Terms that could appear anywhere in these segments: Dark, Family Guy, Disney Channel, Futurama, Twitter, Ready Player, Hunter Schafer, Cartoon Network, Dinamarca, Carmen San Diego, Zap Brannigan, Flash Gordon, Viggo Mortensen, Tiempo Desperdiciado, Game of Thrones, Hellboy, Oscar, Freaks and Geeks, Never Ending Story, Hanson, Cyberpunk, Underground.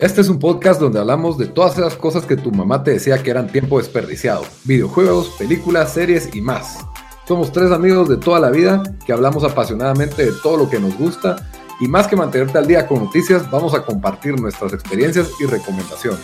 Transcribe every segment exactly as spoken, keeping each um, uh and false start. Este es un podcast donde hablamos de todas esas cosas que tu mamá te decía que eran tiempo desperdiciado. Videojuegos, películas, series y más. Somos tres amigos de toda la vida que hablamos apasionadamente de todo lo que nos gusta. Y más que mantenerte al día con noticias, vamos a compartir nuestras experiencias y recomendaciones.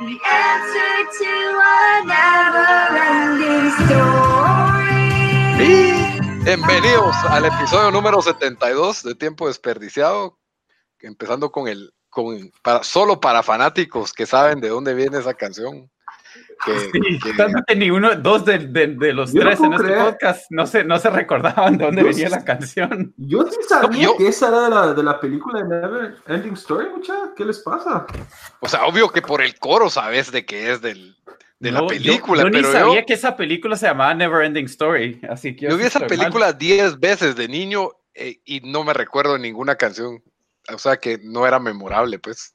The answer to a never-ending story. Bienvenidos al episodio número setenta y dos de Tiempo Desperdiciado, empezando con el con para, solo para fanáticos que saben de dónde viene esa canción. Que, sí, que, que, ninguno, dos de, de, de los tres no en este creer. podcast no se, no se recordaban de dónde yo venía sí, la canción. Yo sí sabía yo, que esa era de la, de la película de Never Ending Story, muchachos. ¿Qué les pasa? O sea, obvio que por el coro sabes de que es del, de no, la película. Yo, yo pero ni sabía yo, que esa película se llamaba Never Ending Story. Así que yo, yo vi esa película diez veces de niño eh, y no me recuerdo ninguna canción. O sea, que no era memorable, pues.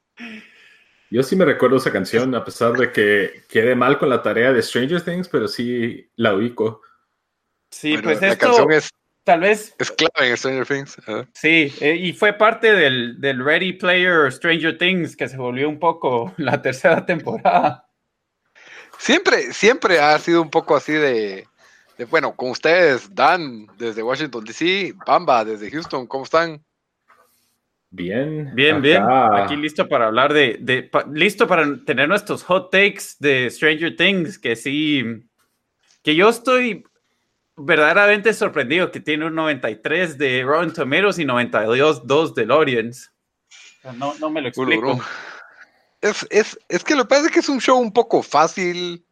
Yo sí me recuerdo esa canción, a pesar de que quedé mal con la tarea de Stranger Things, pero sí la ubico. Sí, bueno, pues la esto canción es, tal vez, es clave en Stranger Things. ¿Eh? Sí, eh, y fue parte del, del Ready Player Stranger Things, que se volvió un poco la tercera temporada. Siempre, siempre ha sido un poco así de, de bueno, con ustedes, Dan, desde Washington D C, Bamba, desde Houston, ¿cómo están? Bien, bien, acá. bien. Aquí listo para hablar de, de pa, listo para tener nuestros hot takes de Stranger Things, que sí, que yo estoy verdaderamente sorprendido que tiene un noventa y tres de Rotten Tomatoes y noventa y dos punto dos de DeLorean. No, no me lo explico. Es, es, es que lo que pasa es que es un show un poco fácil,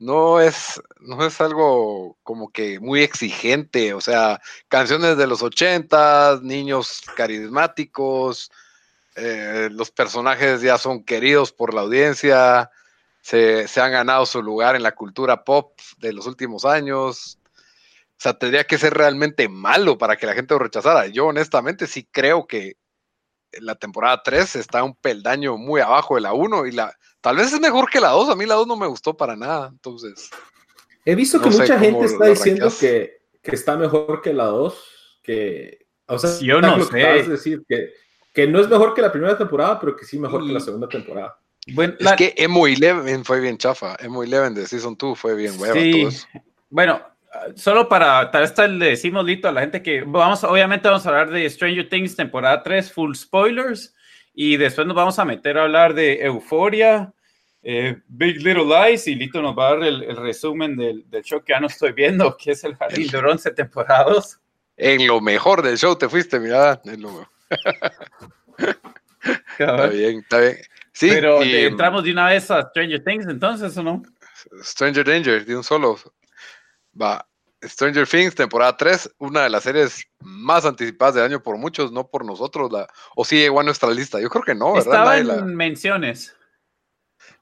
no es, no es algo como que muy exigente, o sea, canciones de los ochentas, niños carismáticos, eh, los personajes ya son queridos por la audiencia, se, se han ganado su lugar en la cultura pop de los últimos años, o sea, tendría que ser realmente malo para que la gente lo rechazara. Yo honestamente sí creo que la temporada tres está un peldaño muy abajo de la uno y la tal vez es mejor que la dos. A mí la dos no me gustó para nada, entonces he visto que no mucha gente está diciendo que, que está mejor que la dos, que o sea, yo no sé, decir que, que no es mejor que la primera temporada, pero que sí mejor y, que la segunda temporada. Bueno, es la, que Emo Eleven fue bien chafa. Emo Eleven de Season dos fue bien hueva. Sí, bueno, solo para tal vez le decimos listo a la gente que vamos, obviamente vamos a hablar de Stranger Things temporada tres, full spoilers, y después nos vamos a meter a hablar de Euphoria, eh, Big Little Lies, y Lito nos va a dar el, el resumen del, del show que ya no estoy viendo, que es el Jardín de Bronce temporada dos. En lo mejor del show te fuiste, mira. En lo... Está bien, está bien. Sí, pero y, entramos de una vez a Stranger Things, entonces, ¿o no? Stranger Danger, de un solo. Va. Stranger Things, temporada tres, una de las series más anticipadas del año por muchos, no por nosotros. La, o sí llegó a nuestra lista. Yo creo que no, ¿verdad? Estaba en la, menciones.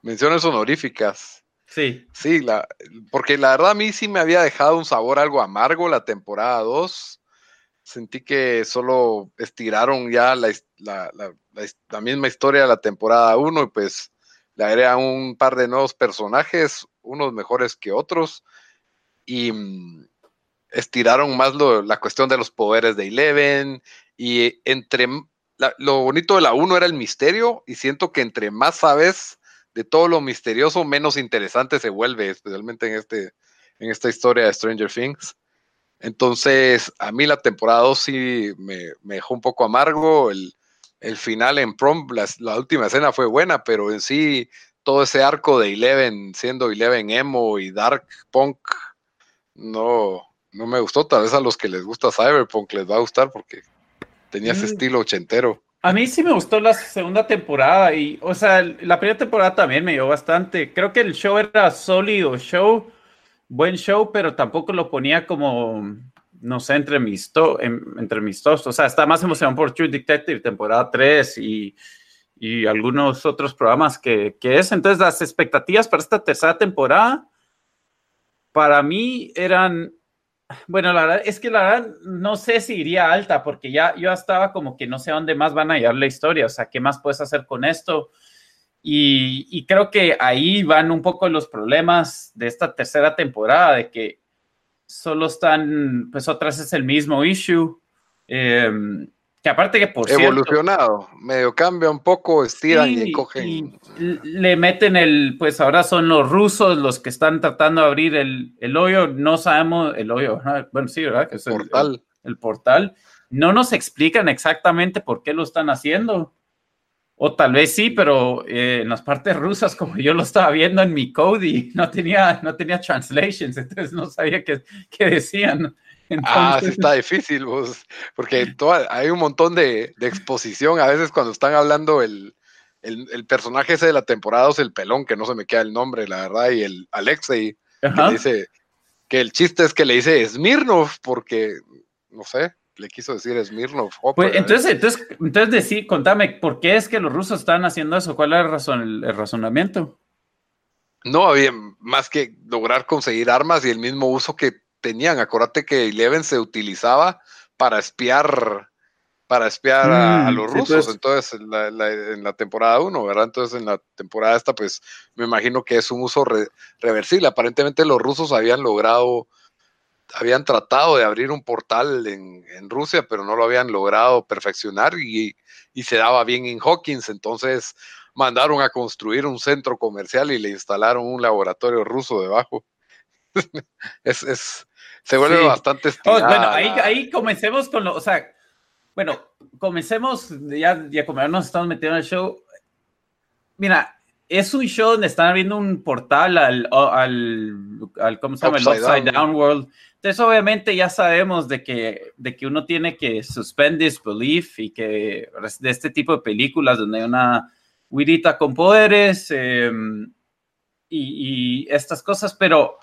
Menciones honoríficas. Sí. Sí, la, porque la verdad a mí sí me había dejado un sabor algo amargo la temporada dos. Sentí que solo estiraron ya la, la, la, la, la misma historia de la temporada uno y pues le agregan un par de nuevos personajes, unos mejores que otros. Y estiraron más lo, la cuestión de los poderes de Eleven, y entre la, lo bonito de la uno era el misterio, y siento que entre más sabes de todo lo misterioso, menos interesante se vuelve, especialmente en, este, en esta historia de Stranger Things. Entonces, a mí la temporada dos sí me, me dejó un poco amargo, el, el final en prom, la, la última escena fue buena, pero en sí, todo ese arco de Eleven, siendo Eleven emo y dark punk, No, no me gustó. Tal vez a los que les gusta Cyberpunk les va a gustar porque tenía ese estilo ochentero. A mí sí me gustó la segunda temporada y, o sea, la primera temporada también me dio bastante. Creo que el show era sólido, show, buen show, pero tampoco lo ponía como, no sé, entre mis, to- en, entre mis tos. O sea, estaba más emocionado por True Detective, temporada tres y, y algunos otros programas que, que es. Entonces, las expectativas para esta tercera temporada, para mí eran... Bueno, la verdad es que la verdad no sé si iría alta, porque ya yo estaba como que no sé dónde más van a llevar la historia, o sea, ¿qué más puedes hacer con esto? Y, y creo que ahí van un poco los problemas de esta tercera temporada, de que solo están, pues otra vez es el mismo issue, eh, que aparte que por evolucionado, cierto, medio cambia un poco, estiran y, y cogen. Y le meten el, pues ahora son los rusos los que están tratando de abrir el, el hoyo, no sabemos, el hoyo, bueno, sí, ¿verdad? Que es el portal. El, el portal. No nos explican exactamente por qué lo están haciendo, o tal vez sí, pero eh, en las partes rusas, como yo lo estaba viendo en mi code, y no tenía, no tenía translations, entonces no sabía qué, qué decían. Entonces... Ah, sí está difícil, vos, porque toda, hay un montón de, de exposición, a veces cuando están hablando el, el, el personaje ese de la temporada, es el pelón, que no se me queda el nombre, la verdad, y el Alexei, ajá, que dice, que el chiste es que le dice Smirnov, porque, no sé, le quiso decir Smirnov. Hopper, pues, entonces, entonces, entonces decí, contame, ¿por qué es que los rusos están haciendo eso? ¿Cuál era el, razón, el, el razonamiento? No, bien, más que lograr conseguir armas y el mismo uso que tenían, acuérdate que Eleven se utilizaba para espiar para espiar a, mm, a los rusos, sí, pues. Entonces en la, la, en la temporada uno, ¿verdad? Entonces en la temporada esta pues me imagino que es un uso re, reversible, aparentemente los rusos habían logrado, habían tratado de abrir un portal en, en Rusia, pero no lo habían logrado perfeccionar y, y se daba bien en Hawkins, entonces mandaron a construir un centro comercial y le instalaron un laboratorio ruso debajo. es, es Se vuelve sí. bastante estirada. Oh, bueno, ahí, ahí comencemos con lo, o sea, bueno, comencemos, ya, ya como ya nos estamos metiendo en el show. Mira, es un show donde están abriendo un portal al, al, al ¿cómo se llama? El Upside Down, down World. Entonces, obviamente, ya sabemos de que, de que uno tiene que suspend disbelief y que de este tipo de películas donde hay una güirita con poderes eh, y, y estas cosas, pero...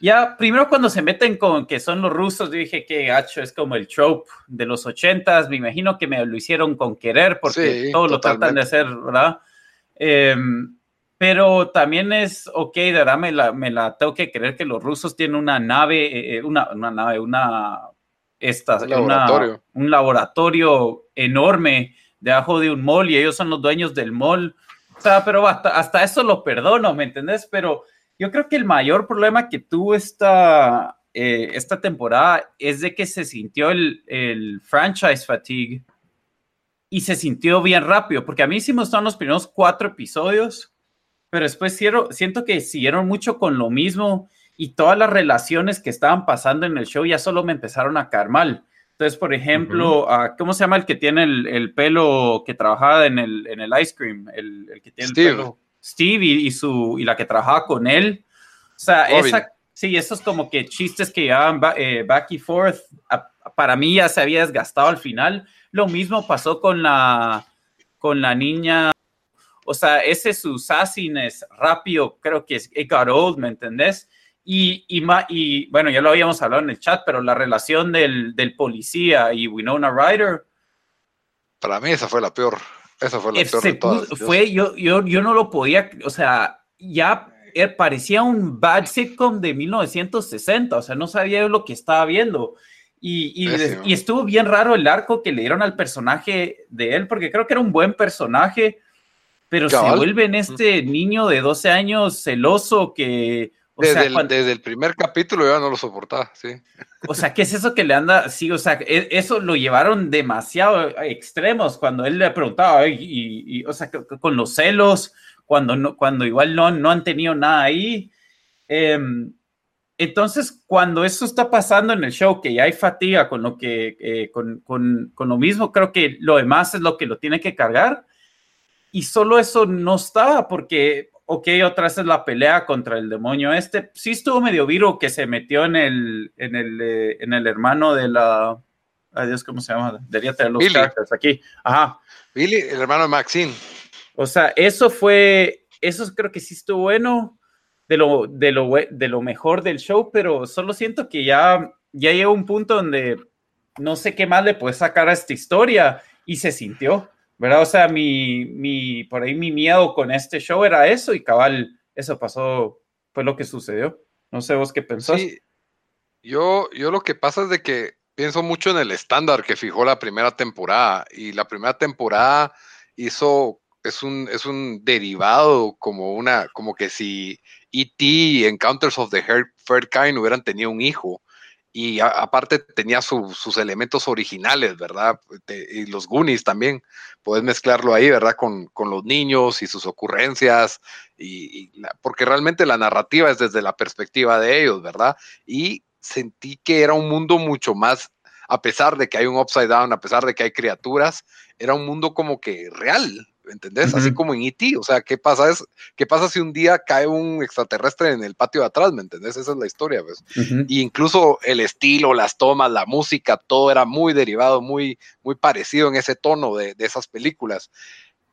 Ya, primero cuando se meten con que son los rusos, yo dije que gacho, es como el trope de los ochentas, me imagino que me lo hicieron con querer, porque sí, todo totalmente. Lo tratan de hacer, ¿verdad? Eh, pero también es, ok, de verdad me la, me la tengo que creer que los rusos tienen una nave, eh, una, una nave, una, esta, un, laboratorio. Una, un laboratorio enorme debajo de un mall y ellos son los dueños del mall, o sea, pero hasta, hasta eso lo perdono, ¿me entendés? Pero... Yo creo que el mayor problema que tuvo esta, eh, esta temporada es de que se sintió el, el franchise fatigue y se sintió bien rápido, porque a mí sí me gustaron los primeros cuatro episodios, pero después siero, siento que siguieron mucho con lo mismo y todas las relaciones que estaban pasando en el show ya solo me empezaron a caer mal. Entonces, por ejemplo, uh-huh. ¿cómo se llama el que tiene el, el pelo que trabajaba en el, en el ice cream? El, el que tiene Steve. El pelo... Steve y, y, su, y la que trabajaba con él, o sea, esa, sí, esos como que chistes que llevaban ba- eh, back y forth, a, para mí ya se había desgastado al final, lo mismo pasó con la, con la niña, o sea, ese su sassiness rápido, creo que es, it got old, ¿me entendés? Y, y, ma, y bueno, ya lo habíamos hablado en el chat, pero la relación del, del policía y Winona Ryder. Para mí esa fue la peor. Esa fue la peor de todas. Fue, yo, yo, yo no lo podía, o sea, ya parecía un bad sitcom de mil novecientos sesenta, o sea, no sabía lo que estaba viendo. Y, y, y estuvo bien raro el arco que le dieron al personaje de él, porque creo que era un buen personaje, pero Cabal. Se vuelve en este niño de doce años celoso que... O desde, sea, el, cuando, desde el primer capítulo yo no lo soportaba, sí. O sea, ¿qué es eso que le anda? Sí, o sea, eso lo llevaron demasiado a extremos cuando él le preguntaba, y, y, y, o sea, con los celos, cuando, no, cuando igual no, no han tenido nada ahí. Eh, entonces, cuando eso está pasando en el show, que ya hay fatiga con lo, que, eh, con, con, con lo mismo, creo que lo demás es lo que lo tiene que cargar. Y solo eso no estaba, porque... Ok, otra vez es la pelea contra el demonio este. Sí estuvo medio viro que se metió en el, en el, eh, en el hermano de la, Ay, Dios, ¿cómo se llama? Debería tener los cartas aquí. Ajá. Billy, el hermano de Maxine. O sea, eso fue, eso creo que sí estuvo bueno, de lo, de lo, de lo mejor del show, pero solo siento que ya, ya llegó un punto donde no sé qué más le puedes sacar a esta historia, y se sintió, ¿verdad? O sea, mi, mi, por ahí mi miedo con este show era eso, y cabal, eso pasó, fue lo que sucedió. No sé vos qué pensás. Sí, yo, yo lo que pasa es de que pienso mucho en el estándar que fijó la primera temporada, y la primera temporada hizo... Es un, es un derivado, como una, como que si E T y Encounters of the Third Kind hubieran tenido un hijo, y a, aparte tenía su, sus elementos originales, ¿verdad? Te, y los Goonies también, puedes mezclarlo ahí, ¿verdad? Con, con los niños y sus ocurrencias, y, y la, porque realmente la narrativa es desde la perspectiva de ellos, ¿verdad? Y sentí que era un mundo mucho más, a pesar de que hay un upside down, a pesar de que hay criaturas, era un mundo como que real, ¿entendés? Uh-huh. Así como en E T, o sea, ¿qué pasa, es, ¿qué pasa si un día cae un extraterrestre en el patio de atrás? ¿Me entendés? Esa es la historia, pues. Uh-huh. Y incluso el estilo, las tomas, la música, todo era muy derivado, muy, muy parecido en ese tono de, de esas películas.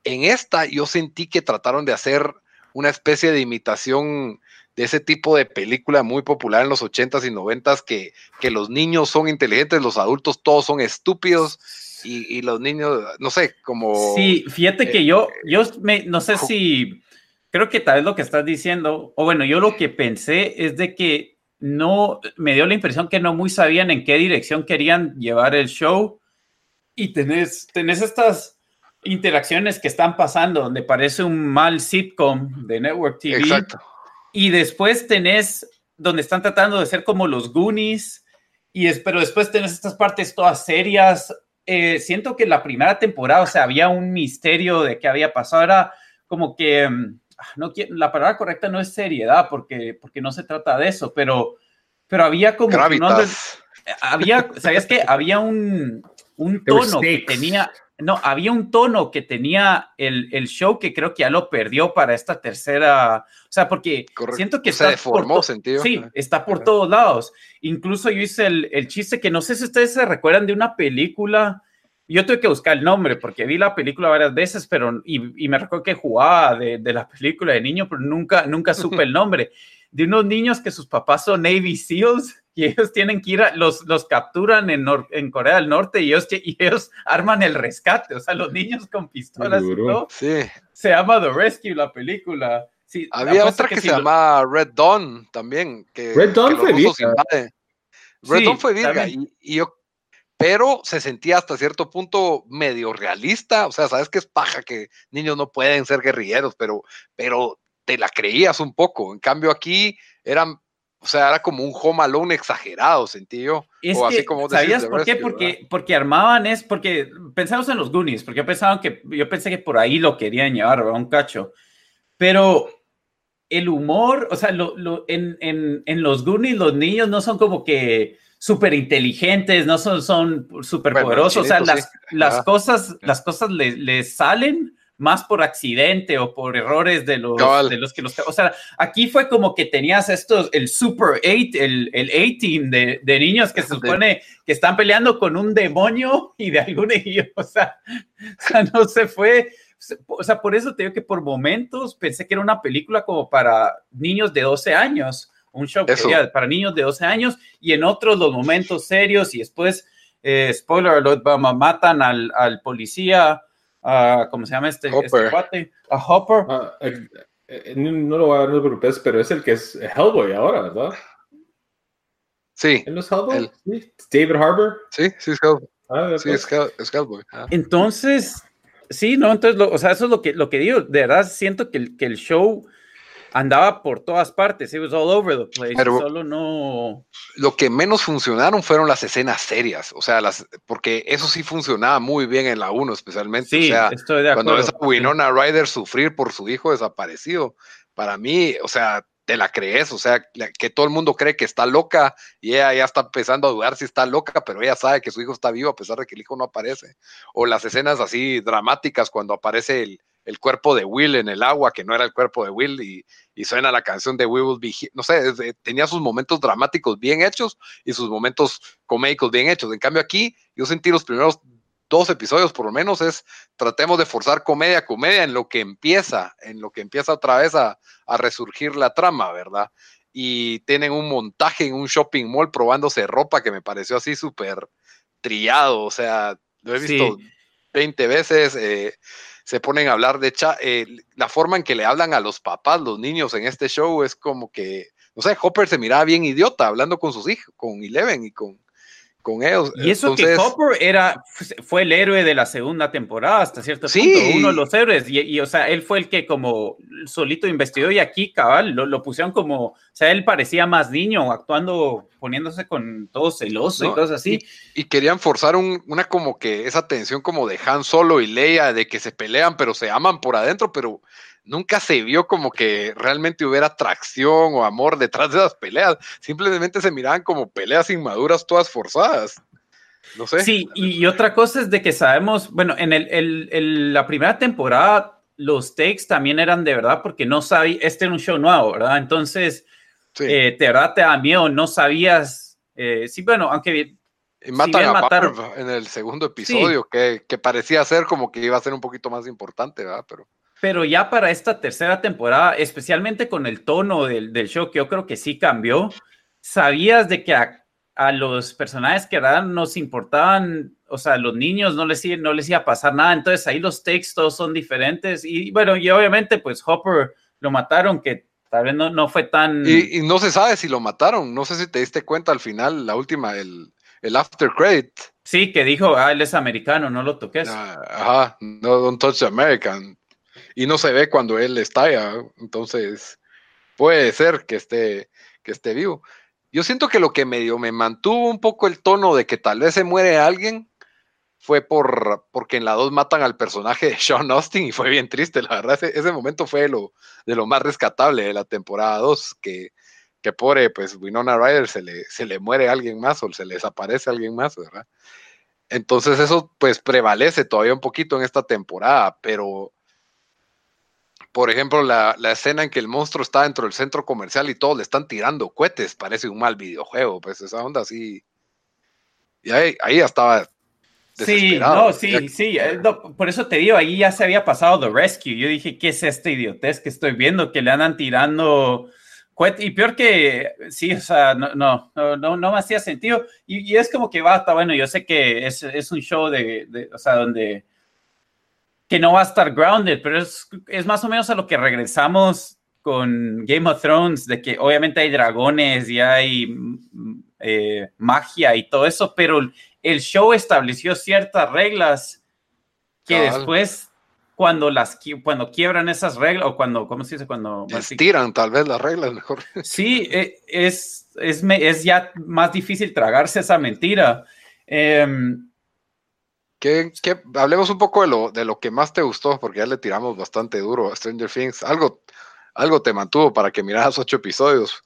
En esta yo sentí que trataron de hacer una especie de imitación de ese tipo de película muy popular en los ochentas y noventas, que, que los niños son inteligentes, los adultos todos son estúpidos, Y, y los niños, no sé, como... Sí, fíjate que eh, yo, yo me, no sé si, creo que tal vez lo que estás diciendo, o bueno, yo lo que pensé es de que no, me dio la impresión que no muy sabían en qué dirección querían llevar el show, y tenés, tenés estas interacciones que están pasando, donde parece un mal sitcom de Network T V. Exacto. Y después tenés, donde están tratando de ser como los Goonies, y es, pero después tenés estas partes todas serias. Eh, siento que la primera temporada, o sea, había un misterio de qué había pasado, era como que, no, la palabra correcta no es seriedad, porque, porque no se trata de eso, pero, pero había como... Gravitas. No, había, ¿sabías qué? Había un, un tono que tenía, no, había un tono que tenía el, el show que creo que ya lo perdió para esta tercera, o sea, porque Corre- siento que se está deformó, por to- sentido. Sí, está por todos lados. Incluso yo hice el, el chiste que no sé si ustedes se recuerdan de una película. Yo tuve que buscar el nombre porque vi la película varias veces, pero y, y me recuerdo que jugaba de, de la película de niño, pero nunca, nunca supe el nombre. De unos niños que sus papás son Navy Seals y ellos tienen que ir, a, los, los capturan en, Nor- en Corea del Norte y ellos, y ellos arman el rescate. O sea, los niños con pistolas y todo. Sí. Se llama The Rescue la película. Sí, había otra que, que se lo... llamaba Red Dawn también. Que, Red Dawn que fue virga. Red sí, Dawn fue virga. Y, y yo, pero se sentía hasta cierto punto medio realista. O sea, sabes que es paja que niños no pueden ser guerrilleros, pero, pero te la creías un poco. En cambio aquí eran... O sea, era como un Home Alone exagerado, sentí yo. Es o así que, como ¿sabías por qué? Rescue, porque, porque armaban es, porque pensamos en los Goonies, porque pensaban que, yo pensé que por ahí lo querían llevar, ¿verdad? Un cacho. Pero el humor, o sea, lo, lo, en, en, en los Goonies los niños no son como que súper inteligentes, no son, son súper poderosos, bueno, o sea, las, sí. las ah. cosas, las cosas les, les salen más por accidente o por errores de los, de los que los... O sea, aquí fue como que tenías estos, el Super ocho, el, el A-Team de, de niños que se supone que están peleando con un demonio y de algún... Y, o, sea, o sea, no se fue... O sea, por eso te digo que por momentos pensé que era una película como para niños de doce años, un show que era para niños de doce años, y en otros los momentos serios y después, eh, spoiler alert, matan al, al policía... Uh, ¿Cómo se llama este, este cuate? A Hopper. Uh, eh, eh, no lo voy a ver, no te preocupes, pero es el que es Hellboy ahora, ¿verdad? Sí. ¿Él no es Hellboy? El... ¿Sí? ¿David Harbour? Sí, sí es Hellboy. Ah, sí, es, Hell, es Hellboy. Ah. Entonces, sí, no, entonces, lo, o sea, eso es lo que, lo que digo. De verdad, siento que el, que el show andaba por todas partes. It was all over the place. Pero solo no... Lo que menos funcionaron fueron las escenas serias. O sea, las porque eso sí funcionaba muy bien en la uno, especialmente. Sí, o sea, estoy de acuerdo. Cuando ves a Winona Ryder sufrir por su hijo desaparecido, para mí, o sea, te la crees. O sea, que todo el mundo cree que está loca y ella ya está empezando a dudar si está loca, pero ella sabe que su hijo está vivo a pesar de que el hijo no aparece. O las escenas así dramáticas cuando aparece el el cuerpo de Will en el agua, que no era el cuerpo de Will, y, y suena la canción de We Will Be Here. No sé, es, tenía sus momentos dramáticos bien hechos y sus momentos comédicos bien hechos. En cambio aquí, yo sentí los primeros dos episodios, por lo menos, es tratemos de forzar comedia, comedia en lo que empieza, en lo que empieza otra vez a, a resurgir la trama, ¿verdad? Y tienen un montaje en un shopping mall probándose ropa que me pareció así súper trillado, o sea, lo he visto sí. veinte veces, eh, se ponen a hablar de... Cha eh, la forma en que le hablan a los papás, los niños en este show, es como que, no sé, Hopper se miraba bien idiota hablando con sus hijos, con Eleven y con, con ellos. Y eso Entonces, que Hopper era, fue el héroe de la segunda temporada, hasta cierto punto, sí. uno de los héroes, y, y o sea, él fue el que como solito investigó, y aquí, cabal, lo, lo pusieron como, o sea, él parecía más niño, actuando, poniéndose con todo celoso no, y cosas así. Y, y querían forzar un, una como que, esa tensión como de Han Solo y Leia, de que se pelean, pero se aman por adentro, pero nunca se vio como que realmente hubiera atracción o amor detrás de las peleas. Simplemente se miraban como peleas inmaduras, todas forzadas. No sé. Sí, y otra cosa es de que sabemos, bueno, en el, el, el, la primera temporada los takes también eran de verdad, porque no sabía, este era un show nuevo, ¿verdad? Entonces, sí. eh, de verdad te da miedo, no sabías. Eh, sí, bueno, aunque... Matan si a matar... Barb en el segundo episodio, sí. que, que parecía ser como que iba a ser un poquito más importante, ¿verdad? Pero... Pero ya para esta tercera temporada, especialmente con el tono del, del show, que yo creo que sí cambió, sabías de que a, a los personajes que eran nos importaban, o sea, a los niños no les, no les iba a pasar nada, entonces ahí los textos son diferentes, y bueno, y obviamente pues Hopper lo mataron, que tal vez no, no fue tan... Y, y no se sabe si lo mataron, no sé si te diste cuenta al final, la última, el, el after credit. Sí, que dijo, ah, él es americano, no lo toques. Ah, ajá, no, don't touch American. Y no se ve cuando él estalla, entonces puede ser que esté, que esté vivo. Yo siento que lo que medio me mantuvo un poco el tono de que tal vez se muere alguien fue por, porque en la dos matan al personaje de Sean Austin y fue bien triste, la verdad. Ese, ese momento fue de lo, de lo más rescatable de la temporada dos, que, que pobre, pues Winona Ryder se le, se le muere a alguien más o se le desaparece a alguien más, ¿verdad? Entonces eso pues prevalece todavía un poquito en esta temporada, pero... Por ejemplo, la, la escena en que el monstruo está dentro del centro comercial y todos le están tirando cohetes, parece un mal videojuego, pues esa onda así. Y ahí, ahí ya estaba desesperado. Sí, no, sí, sí. No, por eso te digo, ahí ya se había pasado The Rescue. Yo dije, ¿qué es esta idiotez que estoy viendo? Que le andan tirando cohetes. Y peor que, sí, o sea, no, no, no, no me hacía sentido. Y, y es como que va, está bueno, yo sé que es, es un show de, de, o sea, donde... que no va a estar grounded, pero es, es más o menos a lo que regresamos con Game of Thrones, de que obviamente hay dragones y hay eh, magia y todo eso, pero el show estableció ciertas reglas que God. después, cuando las cuando quiebran esas reglas, o cuando, ¿cómo se dice? Cuando estiran tal vez las reglas, mejor. Sí, es, es, es ya más difícil tragarse esa mentira. Eh, ¿Qué, qué, hablemos un poco de lo, de lo que más te gustó, porque ya le tiramos bastante duro a Stranger Things. Algo, algo te mantuvo para que miraras ocho episodios.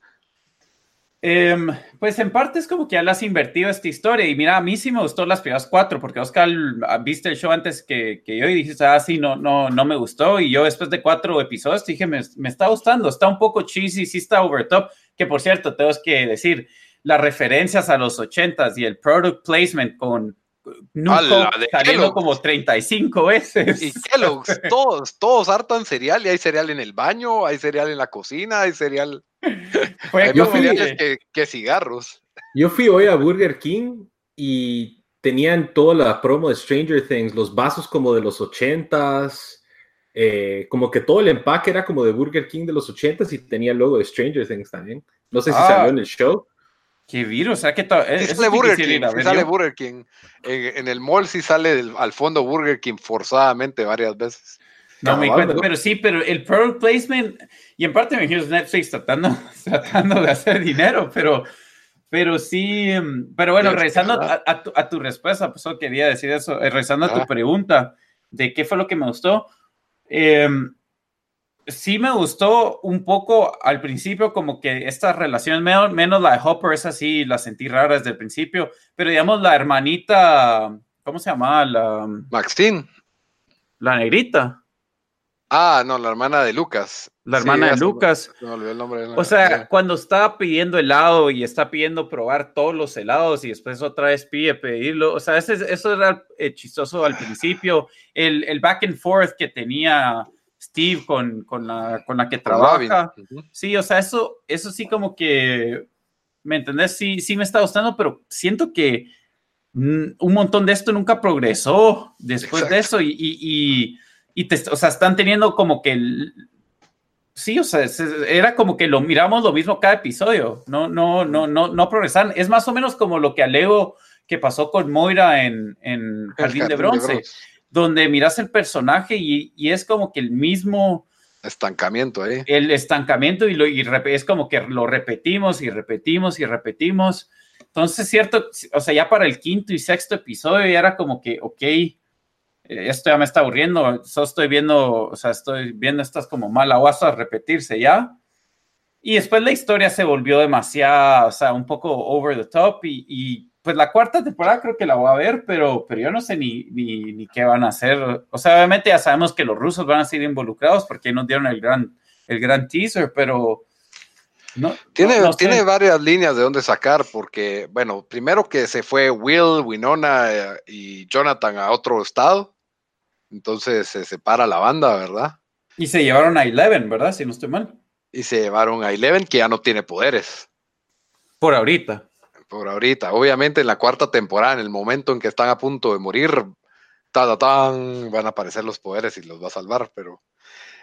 Eh, pues en parte es como que ya le has invertido esta historia. Y mira, a mí sí me gustó las primeras cuatro, porque Oscar viste el show antes que, que yo y dijiste, ah, sí, no, no, no me gustó. Y yo después de cuatro episodios dije, me, me está gustando, está un poco cheesy, sí está over top. Que por cierto, tengo que decir, las referencias a los ochentas y el product placement con... Nunca saliendo como treinta y cinco veces. Y Kellogg's, todos, todos hartan cereal, y hay cereal en el baño, hay cereal en la cocina, hay cereal. Oye, hay más fui, cereales que, que cigarros. Yo fui hoy a Burger King y tenían toda la promo de Stranger Things, los vasos como de los ochentas, eh, como que todo el empaque era como de Burger King de los ochentas y tenía el logo de Stranger Things también. No sé si ah. salió en el show. Qué virus, o sea, que sí sale Burger King, sí sale Burger King. En, en el mall sí sale del, al fondo Burger King forzadamente varias veces. No, no me cuento, pero sí, pero el product placement, y en parte me dijeron Netflix tratando, tratando de hacer dinero, pero, pero sí, pero bueno, regresando a, a, tu, a tu respuesta, pues yo quería decir eso, regresando ah. a tu pregunta de qué fue lo que me gustó, eh, sí me gustó un poco al principio, como que estas relaciones, menos, menos la de Hopper, es así, la sentí rara desde el principio, pero digamos la hermanita, ¿cómo se llamaba? La, Maxine. La negrita. Ah, no, la hermana de Lucas. La hermana sí, de Lucas. Me, me olvidé el nombre. O sea, cuando está pidiendo helado y está pidiendo probar todos los helados y después otra vez pide pedirlo. O sea, ese, eso era eh, chistoso al principio. El, el back and forth que tenía Steve con, con, la, con la que trabaja. Uh-huh. Sí, o sea, eso, eso sí como que, ¿me entendés? Sí, sí me está gustando, pero siento que mm, un montón de esto nunca progresó después. Exacto. De eso y... y, y Y te, o sea, están teniendo como que el, sí, o sea, era como que lo miramos lo mismo cada episodio. No, no, no, no, no progresan. Es más o menos como lo que alego que pasó con Moira en, en Jardín, Jardín de, Bronce, de Bronce, donde miras el personaje y, y es como que el mismo estancamiento, ¿eh? El estancamiento y, lo, y es como que lo repetimos y repetimos y repetimos. Entonces, cierto, o sea, ya para el quinto y sexto episodio ya era como que, ok, esto ya me está aburriendo, solo estoy viendo, o sea, estoy viendo estas como malaguasas repetirse ya. Y después la historia se volvió demasiado, o sea, un poco over the top y, y pues la cuarta temporada creo que la voy a ver, pero, pero yo no sé ni, ni, ni qué van a hacer. O sea, obviamente ya sabemos que los rusos van a seguir involucrados porque nos dieron el gran, el gran teaser, pero... No, tiene, no, no tiene sé. Varias líneas de dónde sacar porque, bueno, primero que se fue Will, Winona y Jonathan a otro estado, entonces se separa la banda, ¿verdad? Y se llevaron a Eleven, ¿verdad? Si no estoy mal. Y se llevaron a Eleven, que ya no tiene poderes. Por ahorita. Por ahorita. Obviamente en la cuarta temporada, en el momento en que están a punto de morir, ta, ta, tan, van a aparecer los poderes y los va a salvar, pero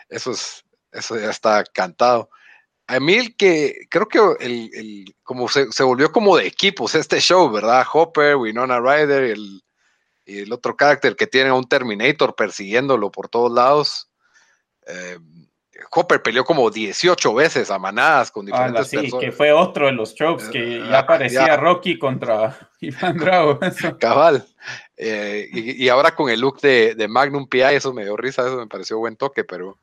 eso, es, eso ya está cantado. A mí el que, creo que el, el, como se, se volvió como de equipos este show, ¿verdad? Hopper, Winona Ryder y el, y el otro carácter que tiene a un Terminator persiguiéndolo por todos lados. Eh, Hopper peleó como dieciocho veces a manadas con diferentes ah, la, sí, personas. Que fue otro de los tropes que ya aparecía ya. Rocky contra Iván Drago. Eso. Cabal. Eh, y, y ahora con el look de, de Magnum P I, eso me dio risa, eso me pareció buen toque, pero...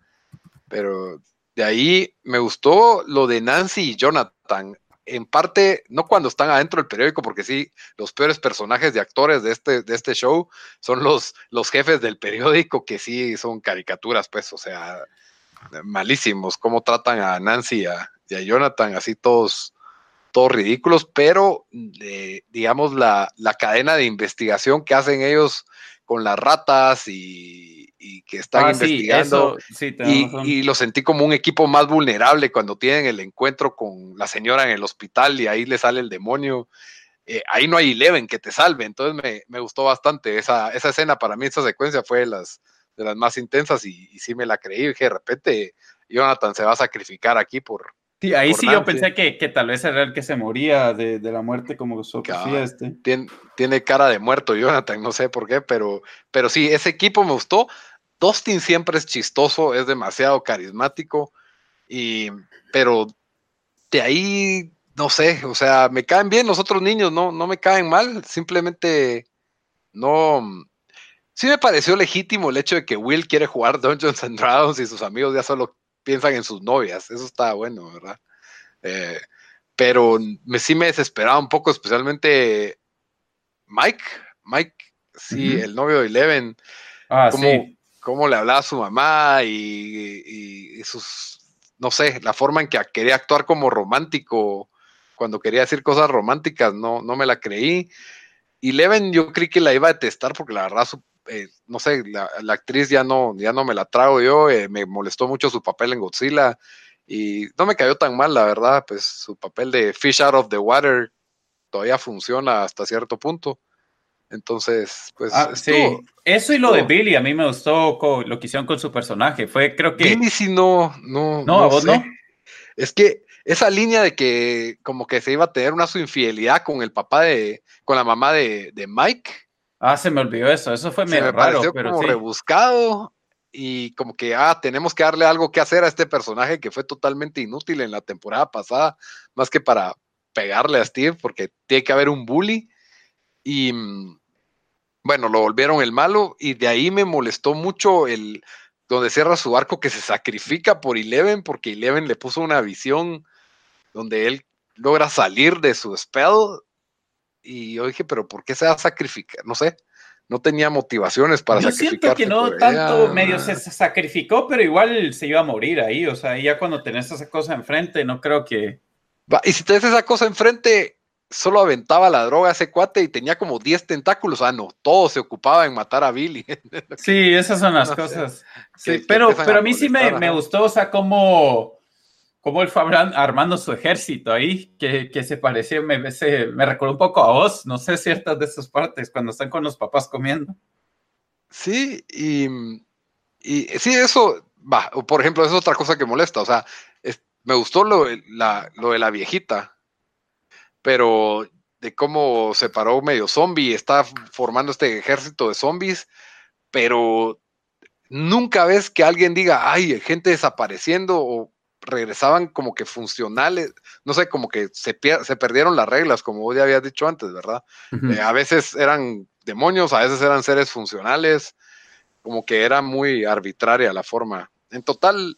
pero de ahí me gustó lo de Nancy y Jonathan, en parte, no cuando están adentro del periódico, porque sí, los peores personajes de actores de este, de este show son los, los jefes del periódico, que sí son caricaturas, pues, o sea, malísimos, cómo tratan a Nancy y a, y a Jonathan, así todos, todos ridículos, pero, eh, digamos, la, la cadena de investigación que hacen ellos con las ratas y, y que están ah, investigando sí, eso, sí, y, y lo sentí como un equipo más vulnerable cuando tienen el encuentro con la señora en el hospital y ahí le sale el demonio, eh, ahí no hay Eleven que te salve, entonces me, me gustó bastante esa, esa escena, para mí esa secuencia fue de las, de las más intensas y, y sí me la creí, dije de repente Jonathan se va a sacrificar aquí por sí, ahí por sí Nancy. Yo pensé que, que tal vez era el que se moría de, de la muerte como Sofía este. Tiene, tiene cara de muerto Jonathan, no sé por qué, pero, pero sí, ese equipo me gustó. Dustin siempre es chistoso, es demasiado carismático, y, pero de ahí, no sé, o sea, me caen bien los otros niños, no, no me caen mal, simplemente no... Sí me pareció legítimo el hecho de que Will quiere jugar Dungeons and Dragons y sus amigos ya solo piensan en sus novias, eso está bueno, ¿verdad? Eh, pero me, sí me desesperaba un poco, especialmente Mike, Mike, sí, uh-huh. El novio de Eleven, ah, cómo, sí. Cómo le hablaba a su mamá y, y, y sus, no sé, la forma en que quería actuar como romántico, cuando quería decir cosas románticas, no, no me la creí. Eleven yo creí que la iba a detestar porque la verdad su Eh, no sé, la, la actriz ya no, ya no me la trago yo, eh, me molestó mucho su papel en Godzilla y no me cayó tan mal, la verdad, pues su papel de Fish Out of the Water todavía funciona hasta cierto punto, entonces pues ah, estuvo, sí, eso y lo estuvo. De Billy, a mí me gustó con, lo que hicieron con su personaje, fue creo que... Billy si no, no, no, no ¿a vos sé. No? Es que esa línea de que como que se iba a tener una su infidelidad con el papá de, con la mamá de, de Mike. Ah, se me olvidó eso, eso fue medio raro. Se me pareció pero como sí. Rebuscado y como que, ah, tenemos que darle algo que hacer a este personaje que fue totalmente inútil en la temporada pasada, más que para pegarle a Steve, porque tiene que haber un bully. Y bueno, lo volvieron el malo y de ahí me molestó mucho el donde cierra su arco que se sacrifica por Eleven, porque Eleven le puso una visión donde él logra salir de su spell. Y yo dije, pero ¿por qué se va a sacrificar? No sé, no tenía motivaciones para Yo sacrificar. Yo siento que no pero, tanto, ya... medio se sacrificó, pero igual se iba a morir ahí, o sea, ya cuando tenés esa cosa enfrente, no creo que... Y si tenés esa cosa enfrente, solo aventaba la droga a ese cuate y tenía como diez tentáculos, ah no, todo se ocupaba en matar a Billy. Sí, esas son las no cosas. Sé, sí, pero, pero a mí a sí me, me gustó, o sea, como... Como él fue armando su ejército ahí, que, que se parecía, me, se, me recordó un poco a Oz, no sé, ciertas de esas partes, cuando están con los papás comiendo. Sí, y, y sí, eso, bah, por ejemplo, es otra cosa que molesta, o sea, es, me gustó lo, la, lo de la viejita, pero de cómo se paró medio zombie, está formando este ejército de zombies, pero nunca ves que alguien diga, ay, gente desapareciendo, o regresaban como que funcionales, no sé, como que se, pier se perdieron las reglas, como vos ya habías dicho antes, ¿verdad? Uh-huh. Eh, a veces eran demonios, a veces eran seres funcionales, como que era muy arbitraria la forma. En total,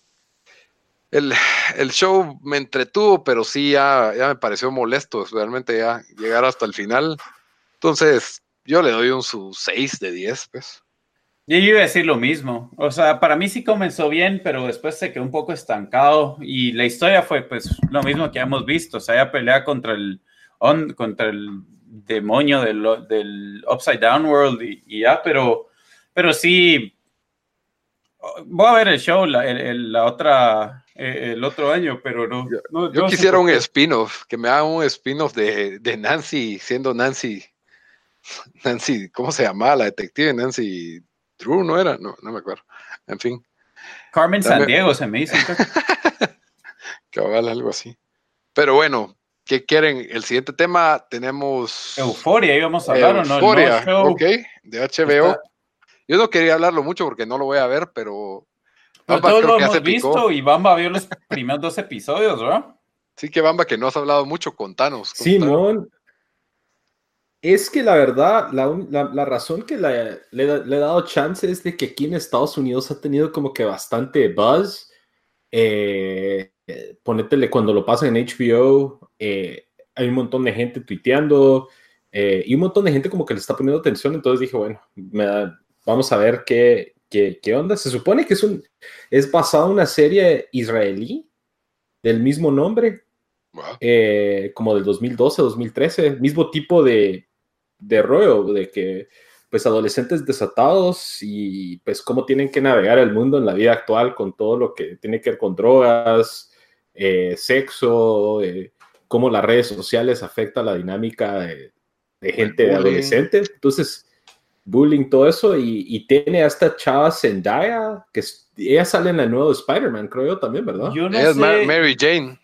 el, el show me entretuvo, pero sí ya, ya me pareció molesto, realmente ya llegar hasta el final. Entonces, yo le doy un su seis de diez, pues. Yo iba a decir lo mismo, o sea, para mí sí comenzó bien, pero después se quedó un poco estancado y la historia fue pues lo mismo que hemos visto, o sea, ella pelea contra el, on, contra el demonio del, del Upside Down World y, y ya, pero, pero sí, voy a ver el show la, el, la otra, el otro año, pero no. Yo, no, yo no quisiera un spin-off, que me haga un spin-off de, de Nancy, siendo Nancy, Nancy, ¿cómo se llamaba la detective? Nancy... True, no era, no, no me acuerdo. En fin. Carmen San Diego se me hizo. Cabal, algo así. Pero bueno, ¿qué quieren? El siguiente tema tenemos... Euphoria, íbamos a hablar Euphoria, o no. Euphoria, ok, de H B O. Está... Yo no quería hablarlo mucho porque no lo voy a ver, pero... pero Bamba, todos creo lo que hemos visto picó. Y Bamba vio los primeros dos episodios, ¿verdad? Sí que Bamba, que no has hablado mucho, contanos. Simón. Es que la verdad, la, la, la razón que la, le, le he dado chance es de que aquí en Estados Unidos ha tenido como que bastante buzz. Eh, eh, ponétele cuando lo pasan en H B O, eh, hay un montón de gente tuiteando eh, y un montón de gente como que le está poniendo atención. Entonces dije, bueno, me da, vamos a ver qué, qué, qué onda. Se supone que es, un, es basado en una serie israelí del mismo nombre, eh, como del dos mil doce, dos mil trece, mismo tipo de... de rollo, de que pues adolescentes desatados y pues cómo tienen que navegar el mundo en la vida actual con todo lo que tiene que ver con drogas, eh, sexo, eh, cómo las redes sociales afectan la dinámica de, de gente de adolescentes, entonces bullying, todo eso, y, y tiene a esta chava Zendaya, que es, ella sale en la nueva Spider-Man, creo yo también, ¿verdad? Yo no ella sé... es Mary Jane.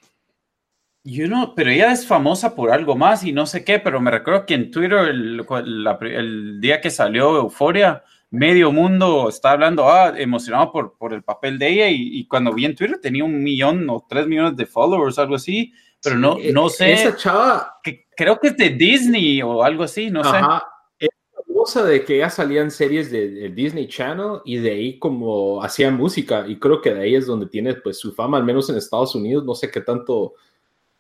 You know, pero ella es famosa por algo más y no sé qué, pero me recuerdo que en Twitter el, la, el día que salió Euphoria, medio mundo está hablando, ah, emocionado por, por el papel de ella, y, y cuando vi en Twitter tenía un millón o tres millones de followers, algo así, pero sí, no, no sé. Esa chava... Que, creo que es de Disney o algo así, no ajá, sé. Es famosa de que ya salían series del de Disney Channel y de ahí como hacía música, y creo que de ahí es donde tiene pues su fama, al menos en Estados Unidos, no sé qué tanto...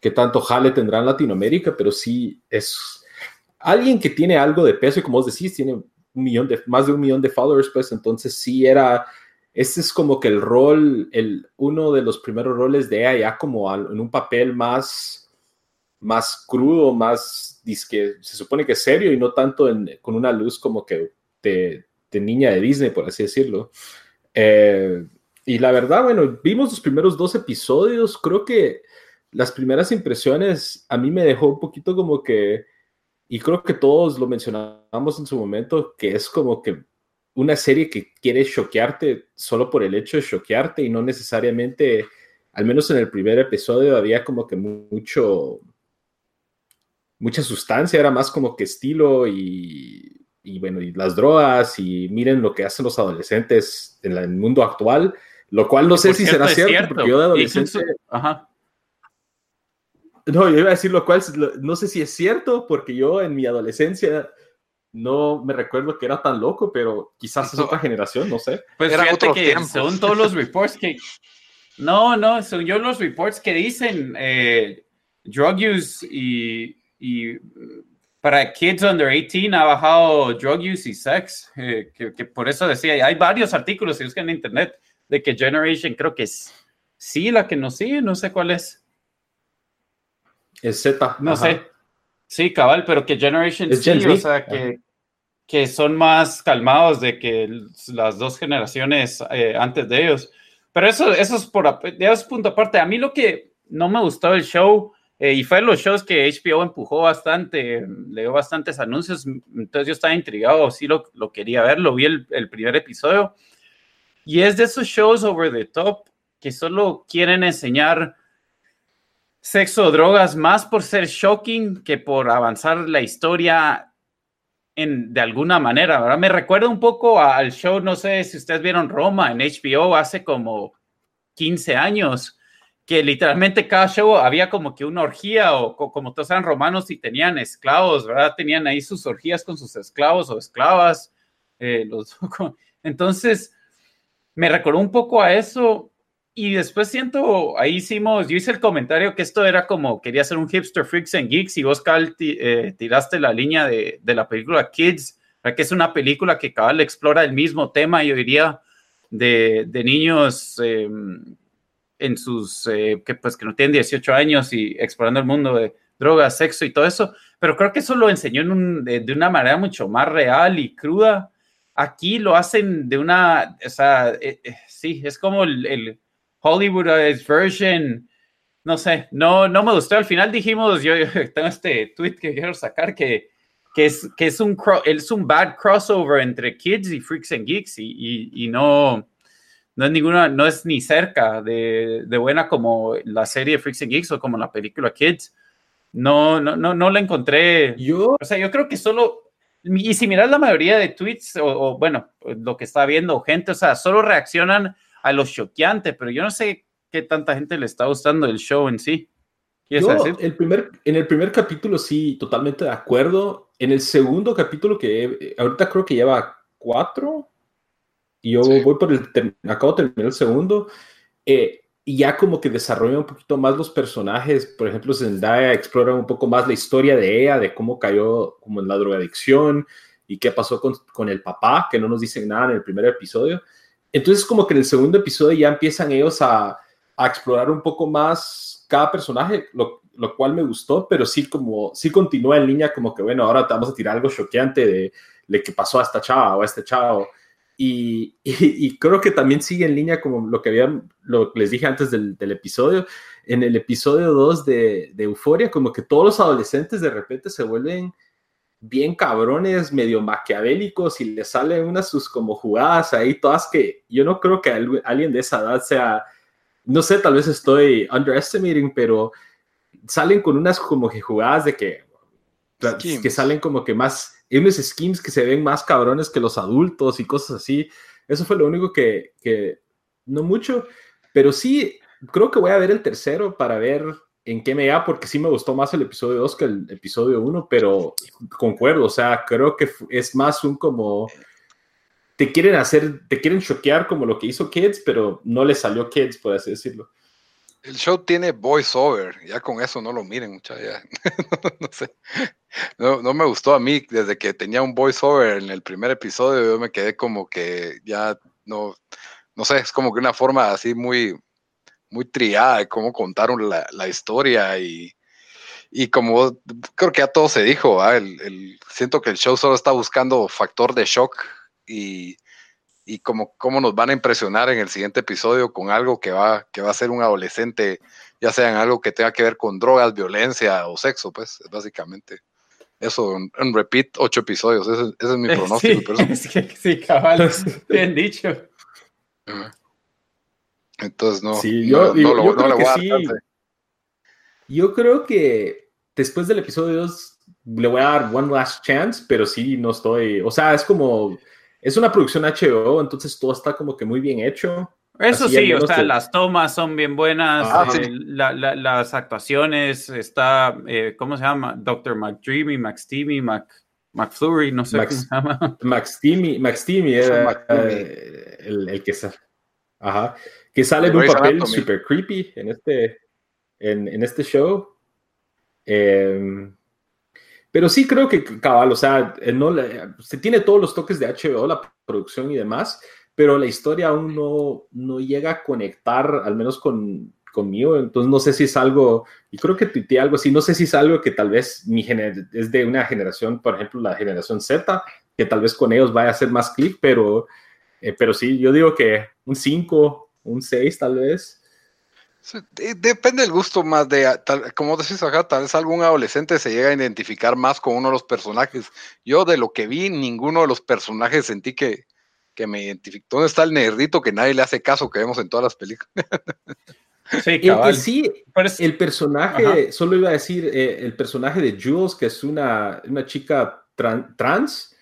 qué tanto jale tendrá en Latinoamérica, pero sí es alguien que tiene algo de peso, y como vos decís, tiene un millón de, más de un millón de followers, pues entonces sí era, este es como que el rol, el, uno de los primeros roles de ella, ya como al, en un papel más, más crudo, más, dizque, se supone que serio, y no tanto en, con una luz como que de, de niña de Disney, por así decirlo. Eh, y la verdad, bueno, vimos los primeros dos episodios, creo que las primeras impresiones a mí me dejó un poquito como que, y creo que todos lo mencionamos en su momento, que es como que una serie que quiere choquearte solo por el hecho de choquearte y no necesariamente, al menos en el primer episodio había como que mucho, mucha sustancia, era más como que estilo y, y bueno, y las drogas y miren lo que hacen los adolescentes en el mundo actual, lo cual no sé si será cierto, porque yo de adolescente... Ajá. No, yo iba a decir lo cual, no sé si es cierto, porque yo en mi adolescencia no me recuerdo que era tan loco, pero quizás es no. otra generación, no sé. Pues era fíjate que tiempos. Según todos los reports que... No, no, según yo los reports que dicen eh, drug use y, y para Kids Under eighteen ha bajado Drug Use y Sex, eh, que, que por eso decía, hay varios artículos que buscan en internet de que Generation, creo que es sí, la que nos sigue, no sé cuál es. Es Z. No ajá. sé. Sí, cabal, pero que Generation es sí, Gen o sea, que, que son más calmados de que las dos generaciones eh, antes de ellos. Pero eso, eso es por eso es punto aparte. A mí lo que no me gustó del show, eh, y fue los shows que H B O empujó bastante, le dio bastantes anuncios, entonces yo estaba intrigado, sí lo, lo quería ver, lo vi el, el primer episodio. Y es de esos shows over the top que solo quieren enseñar sexo o drogas más por ser shocking que por avanzar la historia en, de alguna manera, ¿verdad? Me recuerda un poco a, al show, no sé si ustedes vieron Roma en H B O hace como quince años, que literalmente cada show había como que una orgía o co- como todos eran romanos y tenían esclavos, ¿verdad? Tenían ahí sus orgías con sus esclavos o esclavas. Eh, los, entonces, me recordó un poco a eso. Y después siento, ahí hicimos, yo hice el comentario que esto era como, quería hacer un hipster Freaks and Geeks y vos, Cal, t- eh, tiraste la línea de, de la película Kids, que es una película que cada vez explora el mismo tema, yo diría, de, de niños eh, en sus, eh, que pues que no tienen dieciocho años y explorando el mundo de drogas, sexo y todo eso, pero creo que eso lo enseñó en un, de, de una manera mucho más real y cruda. Aquí lo hacen de una, o sea, eh, eh, sí, es como el... el Hollywood version, no sé, no, no me gustó. Al final dijimos, yo, yo tengo este tweet que quiero sacar, que, que, es, que es, un cro- es un bad crossover entre Kids y Freaks and Geeks y, y, y no, no es ninguna, no es ni cerca de, de buena como la serie Freaks and Geeks o como la película Kids. No, no, no, no la encontré. Yo, o sea, yo creo que solo... Y si miras la mayoría de tweets o, o bueno, lo que está viendo gente, o sea, solo reaccionan a lo choqueante, pero yo no sé qué tanta gente le está gustando el show en sí. Yo, el primer, en el primer capítulo sí, totalmente de acuerdo. En el segundo capítulo, que ahorita creo que lleva cuatro, y yo sí. voy por el, acabo de terminar el segundo, eh, y ya como que desarrolla un poquito más los personajes. Por ejemplo, Zendaya explora un poco más la historia de ella, de cómo cayó como en la drogadicción, y qué pasó con, con el papá, que no nos dicen nada en el primer episodio. Entonces, como que en el segundo episodio ya empiezan ellos a, a explorar un poco más cada personaje, lo, lo cual me gustó, pero sí como, sí continúa en línea como que, bueno, ahora te vamos a tirar algo choqueante de, de que pasó a esta chava o a este chavo. Y, y, y creo que también sigue en línea como lo que, había, lo que les dije antes del, del episodio. En el episodio dos de, de Euphoria, como que todos los adolescentes de repente se vuelven... bien cabrones, medio maquiavélicos y les salen unas sus como jugadas ahí, todas que yo no creo que alguien de esa edad sea, no sé, tal vez estoy underestimating, pero salen con unas como que jugadas de que schemes. Que salen como que más, unos schemes que se ven más cabrones que los adultos y cosas así. Eso fue lo único que, que no mucho, pero sí, creo que voy a ver el tercero para ver en qué me da, porque sí me gustó más el episodio dos que el episodio uno, pero concuerdo, o sea, creo que es más un como, te quieren hacer, te quieren choquear como lo que hizo Kids, pero no le salió Kids, por así decirlo. El show tiene voiceover, ya con eso no lo miren, muchachos, no, no sé, no, no me gustó a mí, desde que tenía un voiceover en el primer episodio, yo me quedé como que ya, no, no sé, es como que una forma así muy... muy triada de cómo contaron la, la historia y, y como creo que ya todo se dijo, ¿eh? el, el, siento que el show solo está buscando factor de shock y, y como, como nos van a impresionar en el siguiente episodio con algo que va, que va a ser un adolescente, ya sea en algo que tenga que ver con drogas, violencia o sexo, pues básicamente eso, en repeat, ocho episodios, ese, ese es mi pronóstico. Sí, es que, sí, cabal, bien dicho. Uh-huh. Entonces, no, sí, yo, no, yo, no, yo no, creo no le voy a sí. dar. Yo creo que después del episodio dos le voy a dar one last chance, pero sí, no estoy... O sea, es como... Es una producción H B O, entonces todo está como que muy bien hecho. Eso así, sí, o sea, te... las tomas son bien buenas, ah, eh, sí. la, la, las actuaciones, está... Eh, ¿Cómo se llama? doctor McDreamy, McSteamy, Mac... McFlurry, no sé Max, cómo se llama. McSteamy, McSteamy era eh, el, el que se... Ajá. Que sale de un papel super creepy en este, en, en este show. Eh, Pero sí creo que, cabal, o sea, no, se tiene todos los toques de H B O, la producción y demás, pero la historia aún no, no llega a conectar, al menos con, conmigo. Entonces no sé si es algo, y creo que tuiteé algo así, no sé si es algo que tal vez mi gener- es de una generación, por ejemplo, la generación Z, que tal vez con ellos vaya a hacer más clic, pero, eh, pero sí, yo digo que un cinco, un seis tal vez. Depende del gusto más de, tal, como decís acá, tal vez algún adolescente se llega a identificar más con uno de los personajes. Yo de lo que vi, ninguno de los personajes sentí que, que me identificó. ¿Dónde está el nerdito que nadie le hace caso que vemos en todas las películas? Sí, cabal. El, sí, el personaje, ajá. Solo iba a decir, eh, el personaje de Jules, que es una, una chica tran, trans,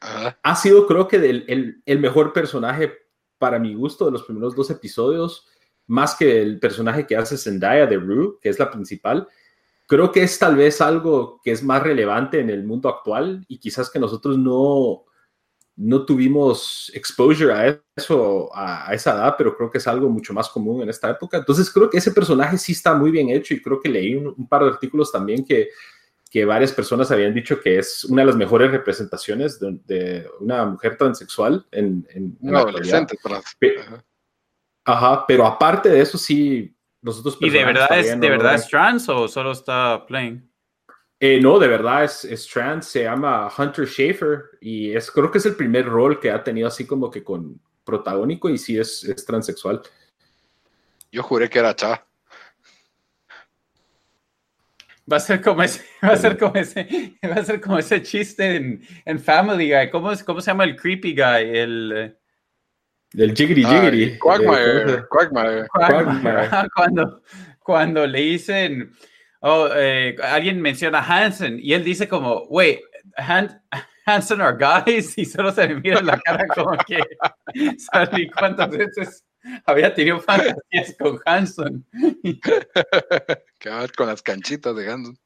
ajá. Ha sido creo que el, el, el mejor personaje para mi gusto de los primeros dos episodios. Más que el personaje que hace Zendaya de Rue, que es la principal, creo que es tal vez algo que es más relevante en el mundo actual y quizás que nosotros no, no tuvimos exposure a eso a, a esa edad, pero creo que es algo mucho más común en esta época. Entonces creo que ese personaje sí está muy bien hecho y creo que leí un, un par de artículos también que, que varias personas habían dicho que es una de las mejores representaciones de, de una mujer transexual en, en, en la actualidad. Ajá, pero aparte de eso, sí, nosotros... ¿Y de verdad es, no de verdad es trans o solo está playing? Eh, no, de verdad es, es trans, se llama Hunter Schafer y es, creo que es el primer rol que ha tenido así como que con protagónico y sí es, es transexual. Yo juré que era cha. Va a ser como ese, va a ser como ese, va a ser como ese chiste en, en Family Guy. ¿Cómo, es, ¿Cómo se llama el creepy guy? El... Del Jiggity Jiggity. Quagmire, Quagmire, Quagmire. Cuando, cuando le dicen, oh, eh, alguien menciona a Hanson y él dice como, wait, Han, Hanson are guys, y solo se me mira en la cara como que, ¿sabes cuántas veces había tenido fantasías con Hanson? Con las canchitas de Hanson.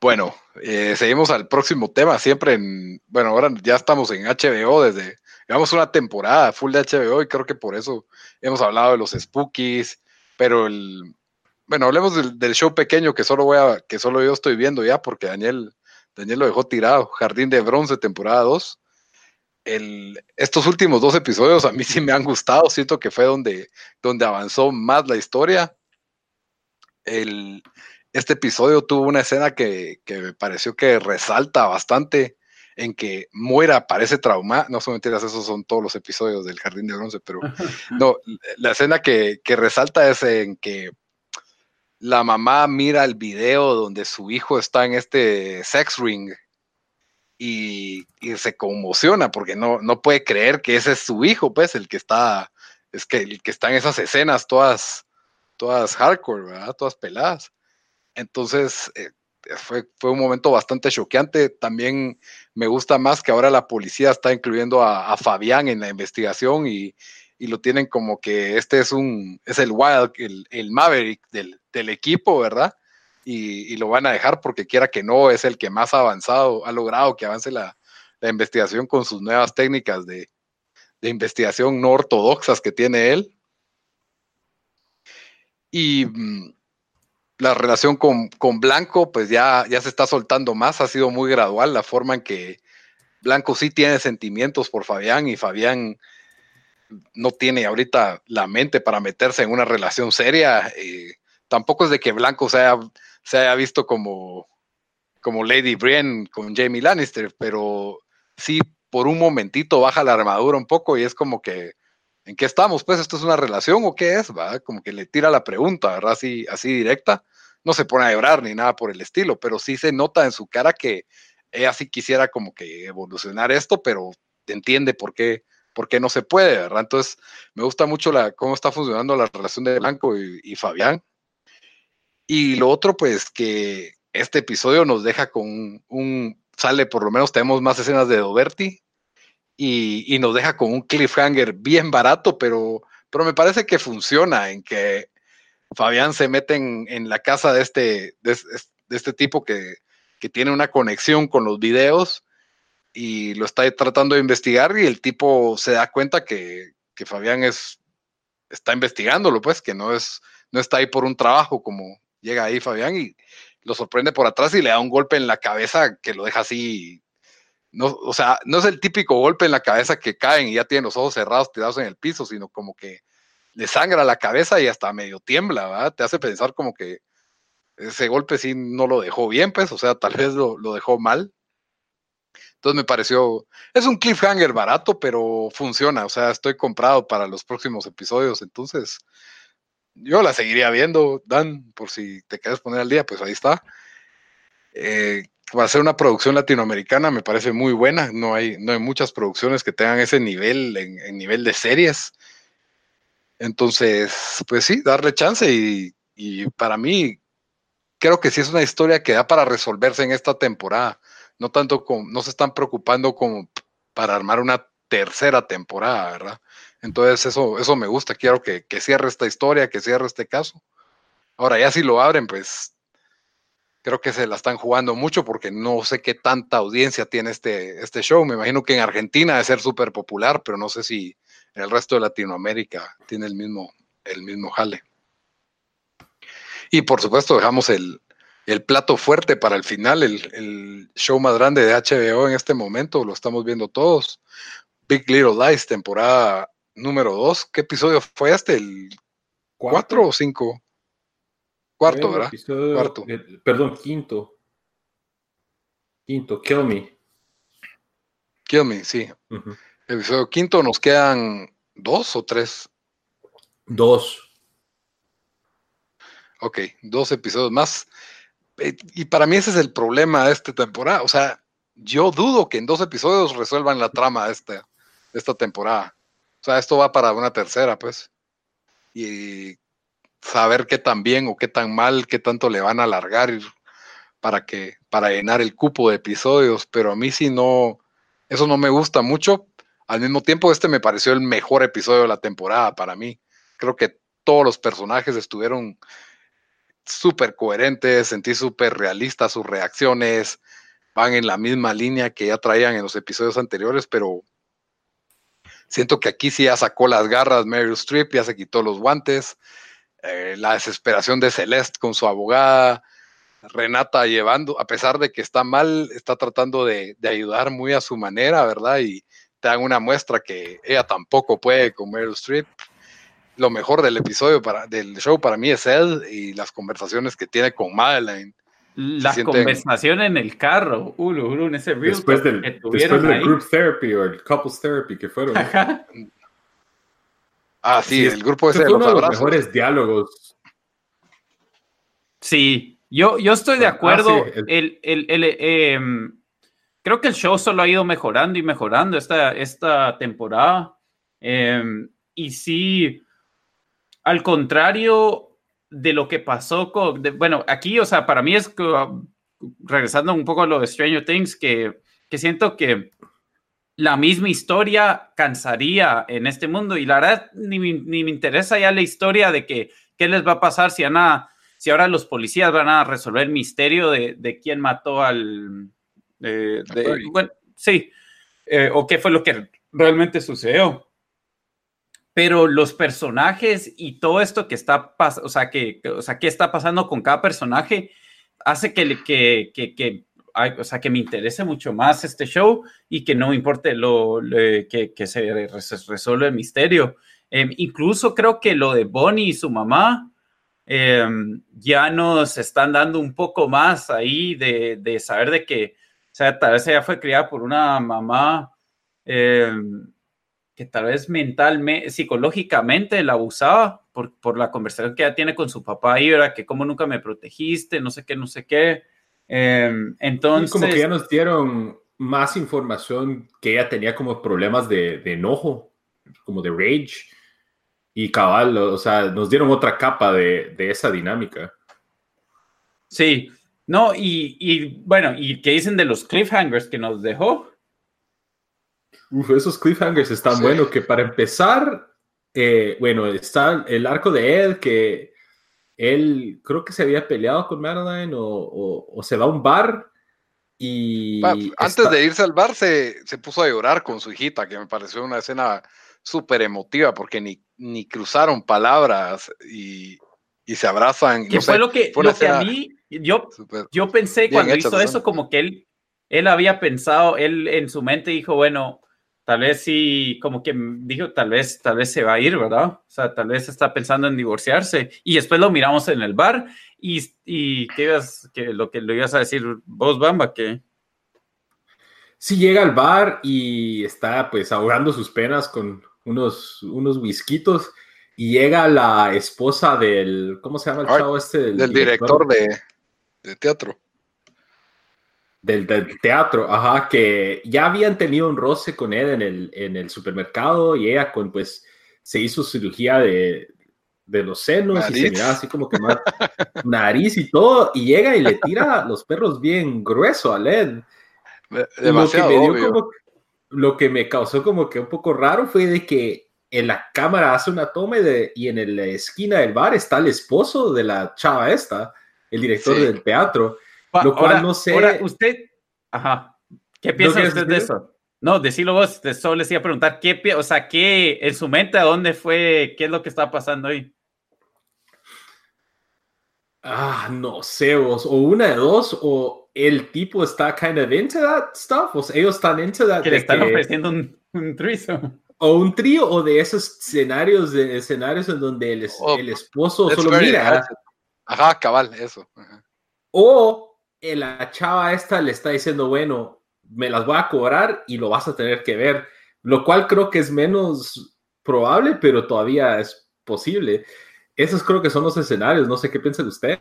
Bueno, eh, seguimos al próximo tema, siempre en, bueno, ahora ya estamos en H B O desde, llevamos una temporada full de H B O y creo que por eso hemos hablado de los Spookies, pero el, bueno, hablemos del, del show pequeño que solo voy a, que solo yo estoy viendo ya porque Daniel, Daniel lo dejó tirado, Jardín de Bronce, temporada dos. El, estos últimos dos episodios a mí sí me han gustado, siento que fue donde, donde avanzó más la historia. El... Este episodio tuvo una escena que, que me pareció que resalta bastante en que Moira parece traumada. No son mentiras, esos son todos los episodios del Jardín de Bronce, pero no, la escena que, que resalta es en que la mamá mira el video donde su hijo está en este sex ring y, y se conmociona porque no, no puede creer que ese es su hijo, pues, el que está, es que, el que está en esas escenas todas, todas hardcore, ¿verdad? Todas peladas. Entonces, eh, fue, fue un momento bastante choqueante. También me gusta más que ahora la policía está incluyendo a, a Fabián en la investigación y, y lo tienen como que este es un es el Wild, el, el Maverick del, del equipo, ¿verdad? Y, y lo van a dejar porque quiera que no, es el que más ha avanzado, ha logrado que avance la, la investigación con sus nuevas técnicas de, de investigación no ortodoxas que tiene él. Y... la relación con, con Blanco, pues ya, ya se está soltando más, ha sido muy gradual la forma en que Blanco sí tiene sentimientos por Fabián y Fabián no tiene ahorita la mente para meterse en una relación seria. Eh, tampoco es de que Blanco se haya, se haya visto como, como Lady Brienne con Jaime Lannister, pero sí por un momentito baja la armadura un poco y es como que ¿en qué estamos? Pues, ¿esto es una relación o qué es? ¿Va? Como que le tira la pregunta, ¿verdad? Así, así directa. No se pone a llorar ni nada por el estilo, pero sí se nota en su cara que ella sí quisiera como que evolucionar esto, pero entiende por qué, por qué no se puede, ¿verdad? Entonces, me gusta mucho la, cómo está funcionando la relación de Blanco y, y Fabián. Y lo otro, pues, que este episodio nos deja con un... un sale, por lo menos tenemos más escenas de Doberti, Y, y nos deja con un cliffhanger bien barato, pero, pero me parece que funciona, en que Fabián se mete en, en la casa de este, de, de este tipo que, que tiene una conexión con los videos y lo está tratando de investigar y el tipo se da cuenta que, que Fabián es, está investigándolo, pues, que no, es, no está ahí por un trabajo, como llega ahí Fabián y lo sorprende por atrás y le da un golpe en la cabeza que lo deja así. No, o sea, no es el típico golpe en la cabeza que caen y ya tienen los ojos cerrados tirados en el piso, sino como que le sangra la cabeza y hasta medio tiembla, ¿verdad? Te hace pensar como que ese golpe sí no lo dejó bien, pues, o sea, tal vez lo, lo dejó mal. Entonces me pareció, es un cliffhanger barato, pero funciona, o sea, estoy comprado para los próximos episodios, entonces yo la seguiría viendo, Dan, por si te quieres poner al día, pues ahí está. Eh, va a ser una producción latinoamericana, me parece muy buena, no hay, no hay muchas producciones que tengan ese nivel, en, en nivel de series. Entonces, pues sí, darle chance y, y para mí creo que sí es una historia que da para resolverse en esta temporada. No tanto con, no se están preocupando como para armar una tercera temporada, ¿verdad? Entonces eso, eso me gusta, quiero que, que cierre esta historia, que cierre este caso. Ahora ya si lo abren, pues creo que se la están jugando mucho porque no sé qué tanta audiencia tiene este, este show. Me imagino que en Argentina debe ser súper popular, pero no sé si en el resto de Latinoamérica tiene el mismo, el mismo jale. Y por supuesto dejamos el... el plato fuerte para el final, el, el show más grande de H B O en este momento, lo estamos viendo todos. Big Little Lies, temporada número dos. ¿Qué episodio fue este? ¿El cuatro o cinco? Cuarto, ¿verdad? Episodio, cuarto. El, perdón, quinto. Quinto, Kill Me. Kill Me, sí. Uh-huh. Episodio quinto, nos quedan dos o tres. Dos. Ok, dos episodios más. Y para mí ese es el problema de esta temporada. O sea, yo dudo que en dos episodios resuelvan la trama de esta, de esta temporada. O sea, esto va para una tercera, pues. Y saber qué tan bien o qué tan mal, qué tanto le van a alargar para, que, para llenar el cupo de episodios. Pero a mí sí no... eso no me gusta mucho. Al mismo tiempo, este me pareció el mejor episodio de la temporada para mí. Creo que todos los personajes estuvieron... súper coherentes, sentí súper realistas sus reacciones, van en la misma línea que ya traían en los episodios anteriores, pero siento que aquí sí ya sacó las garras Meryl Streep, ya se quitó los guantes, eh, la desesperación de Celeste con su abogada, Renata llevando, a pesar de que está mal, está tratando de, de ayudar muy a su manera, ¿verdad? Y te dan una muestra que ella tampoco puede con Meryl Streep. Lo mejor del episodio, para, del show para mí es él y las conversaciones que tiene con Madeline. Las sienten... conversaciones en el carro, Ulu, Ulu, en ese real después del, que tuvieron después del group therapy o el couples therapy que fueron. Ajá. Ah, sí, sí, el grupo ese de los abrazos. Los mejores diálogos. Sí, yo, yo estoy de acuerdo. Ah, sí, el... El, el, el, eh, creo que el show solo ha ido mejorando y mejorando esta, esta temporada. Eh, y sí... al contrario de lo que pasó con... De, bueno, aquí, o sea, para mí es... Uh, regresando un poco a lo de Stranger Things, que, que siento que la misma historia cansaría en este mundo. Y la verdad, ni, ni me interesa ya la historia de que qué les va a pasar si, Ana, si ahora los policías van a resolver el misterio de, de quién mató al... De, de, bueno, sí. Eh, o qué fue lo que realmente sucedió. Pero los personajes y todo esto que está pasando, o sea, que, o sea, qué está pasando con cada personaje, hace que, que, que, que, ay, o sea, que me interese mucho más este show y que no me importe lo, lo que, que se resuelva el misterio. Eh, incluso creo que lo de Bonnie y su mamá eh, ya nos están dando un poco más ahí de, de saber de que, o sea, tal vez ella fue criada por una mamá... Eh, que tal vez mentalmente, psicológicamente la abusaba por, por la conversación que ella tiene con su papá ahí, ¿verdad? Que como nunca me protegiste, no sé qué, no sé qué. Eh, entonces... Como que ya nos dieron más información que ella tenía como problemas de, de enojo, como de rage. Y cabal, o sea, nos dieron otra capa de, de esa dinámica. Sí. No, y, y bueno, ¿y qué dicen de los cliffhangers que nos dejó? Uf, esos cliffhangers están sí. Buenos, que para empezar, eh, bueno, está el arco de Ed, que él creo que se había peleado con Madeline o, o, o se va a un bar y... Pa, antes está... de irse al bar se, se puso a llorar con su hijita, que me pareció una escena súper emotiva porque ni, ni cruzaron palabras y, y se abrazan. Que fue sé, lo que, lo que a mí, yo, yo pensé cuando hecha, hizo eso, como que él, él había pensado, él en su mente dijo, bueno, tal vez sí, como que dijo, tal vez, tal vez se va a ir, ¿verdad? O sea, tal vez está pensando en divorciarse. Y después lo miramos en el bar y, y ¿qué ibas, que lo que lo ibas a decir vos, Bamba, que... Sí, llega al bar y está pues ahogando sus penas con unos, unos whiskitos, y llega la esposa del... ¿Cómo se llama el chavo este? Del, del director, director de, de teatro. Del, del teatro, ajá, que ya habían tenido un roce con él en el, en el supermercado, y ella con, pues, se hizo cirugía de, de los senos, nariz. Y se miraba así como que más nariz y todo, y llega y le tira los perros bien grueso a Led. Demasiado lo que me dio como, lo que me causó como que un poco raro fue de que en la cámara hace una toma y, de, y en la esquina del bar está el esposo de la chava esta, el director sí. del teatro, pa, lo cual ahora, no sé... Ahora usted, ajá, ¿qué piensa usted de eso? No, decilo vos, solo les iba a preguntar, ¿qué, o sea, qué en su mente, a dónde fue, qué es lo que está pasando ahí? Ah, no sé vos, o una de dos, o el tipo está kind of into that stuff, o sea, ellos están into that. Que le están que... ofreciendo un, un threesome. O un trío, o de esos escenarios, de escenarios en donde el, oh, el esposo solo mira. Ajá, cabal, eso. Ajá. O la chava esta le está diciendo, bueno, me las voy a cobrar y lo vas a tener que ver. Lo cual creo que es menos probable, pero todavía es posible. Esos creo que son los escenarios, no sé qué piensan ustedes.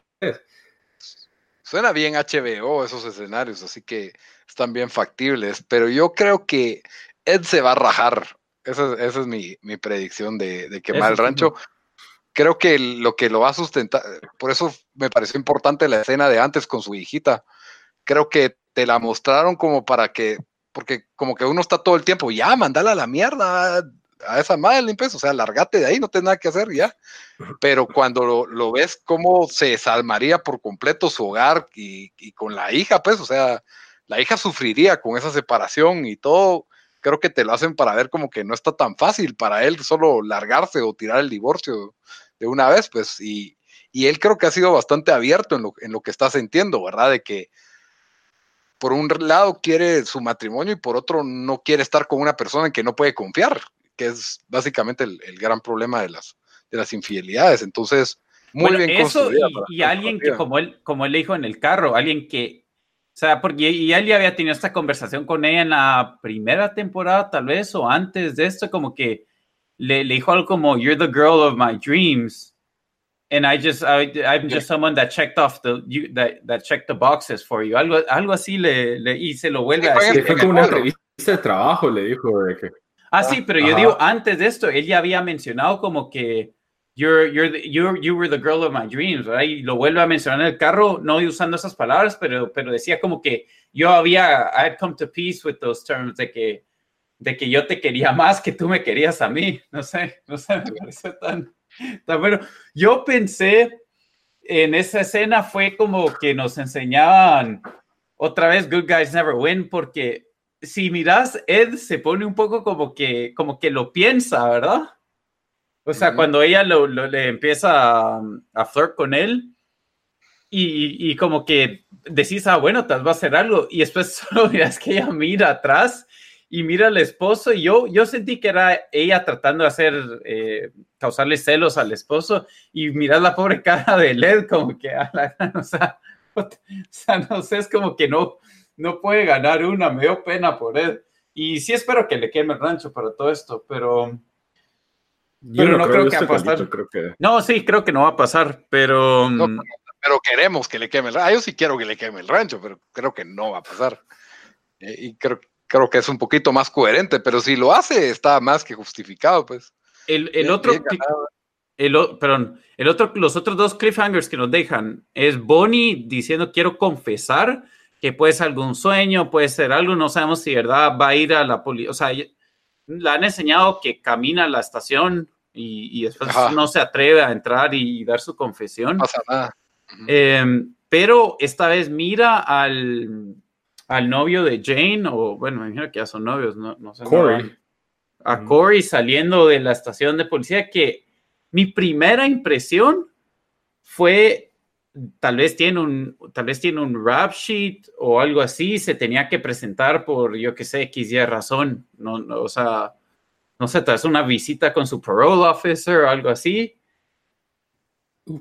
Suena bien H B O esos escenarios, así que están bien factibles. Pero yo creo que Ed se va a rajar. Esa es, esa es mi, mi predicción de, de quemar el rancho. Creo que lo que lo va a sustentar, por eso me pareció importante la escena de antes con su hijita. Creo que te la mostraron como para que, porque como que uno está todo el tiempo, ya, mandala a la mierda a esa madre limpieza, o sea, largate de ahí, no tenés nada que hacer, ya. Pero cuando lo, lo ves cómo se desalmaría por completo su hogar y, y con la hija, pues, o sea, la hija sufriría con esa separación y todo. Creo que te lo hacen para ver como que no está tan fácil para él solo largarse o tirar el divorcio de una vez, pues, y, y él creo que ha sido bastante abierto en lo, en lo que está sintiendo, ¿verdad? De que por un lado quiere su matrimonio y por otro no quiere estar con una persona en que no puede confiar, que es básicamente el, el gran problema de las, de las infidelidades. Entonces, muy bueno, bien eso construida. Y, y alguien que, como él, como él le dijo en el carro, alguien que... O sea, porque y él ya había tenido esta conversación con ella en la primera temporada, tal vez, o antes de esto, como que le, le dijo algo como, you're the girl of my dreams, and I just, I, I'm just someone that checked off the, you, that, that checked the boxes for you. Algo, algo así le, le, y se lo vuelve a decir. Fue como una entrevista de trabajo, le dijo. De que, ah, ah, sí, pero ajá. Yo digo, antes de esto, él ya había mencionado como que, You're, you're the, you're, you were the girl of my dreams, ¿verdad? Y lo vuelve a mencionar en el carro, no usando esas palabras, pero, pero decía como que yo había, I had come to peace with those terms, de que, de que yo te quería más que tú me querías a mí. No sé, no sé, me pareció tan, tan bueno. Yo pensé en esa escena fue como que nos enseñaban otra vez Good Guys Never Win, porque si miras, Ed se pone un poco como que, como que lo piensa, ¿verdad? O sea, uh-huh. Cuando ella lo, lo, le empieza a, a flirt con él y, y como que decís, ah, bueno, tal vez va a hacer algo. Y después solo miras que ella mira atrás y mira al esposo. Y yo, yo sentí que era ella tratando de hacer, eh, causarle celos al esposo. Y miras la pobre cara de Led como que, a la, o, sea, o sea, no sé, es como que no, no puede ganar una. Me dio pena por él. Y sí espero que le queme el rancho para todo esto, pero... Yo pero no, no creo, creo que va a pasar. Calito, creo que... No, sí, creo que no va a pasar, pero... No, pero, pero queremos que le queme el rancho. Ah, yo sí quiero que le queme el rancho, pero creo que no va a pasar. Eh, y creo, creo que es un poquito más coherente, pero si lo hace, está más que justificado, pues. El, el otro... El, perdón. El otro, los otros dos cliffhangers que nos dejan es Bonnie diciendo, quiero confesar que puede ser algún sueño, puede ser algo, no sabemos si verdad va a ir a la policía, o sea... Le han enseñado que camina a la estación y, y después Ajá. no se atreve a entrar y dar su confesión. No pasa nada. Eh, pero esta vez mira al, al novio de Jane, o bueno, me imagino que ya son novios, no, no sé. Corey. A Corey saliendo de la estación de policía, que mi primera impresión fue, tal vez tiene un, tal vez tiene un rap sheet o algo así, se tenía que presentar por, yo qué sé, X y razón, no, no, o sea, no sé, tal vez una visita con su parole officer o algo así.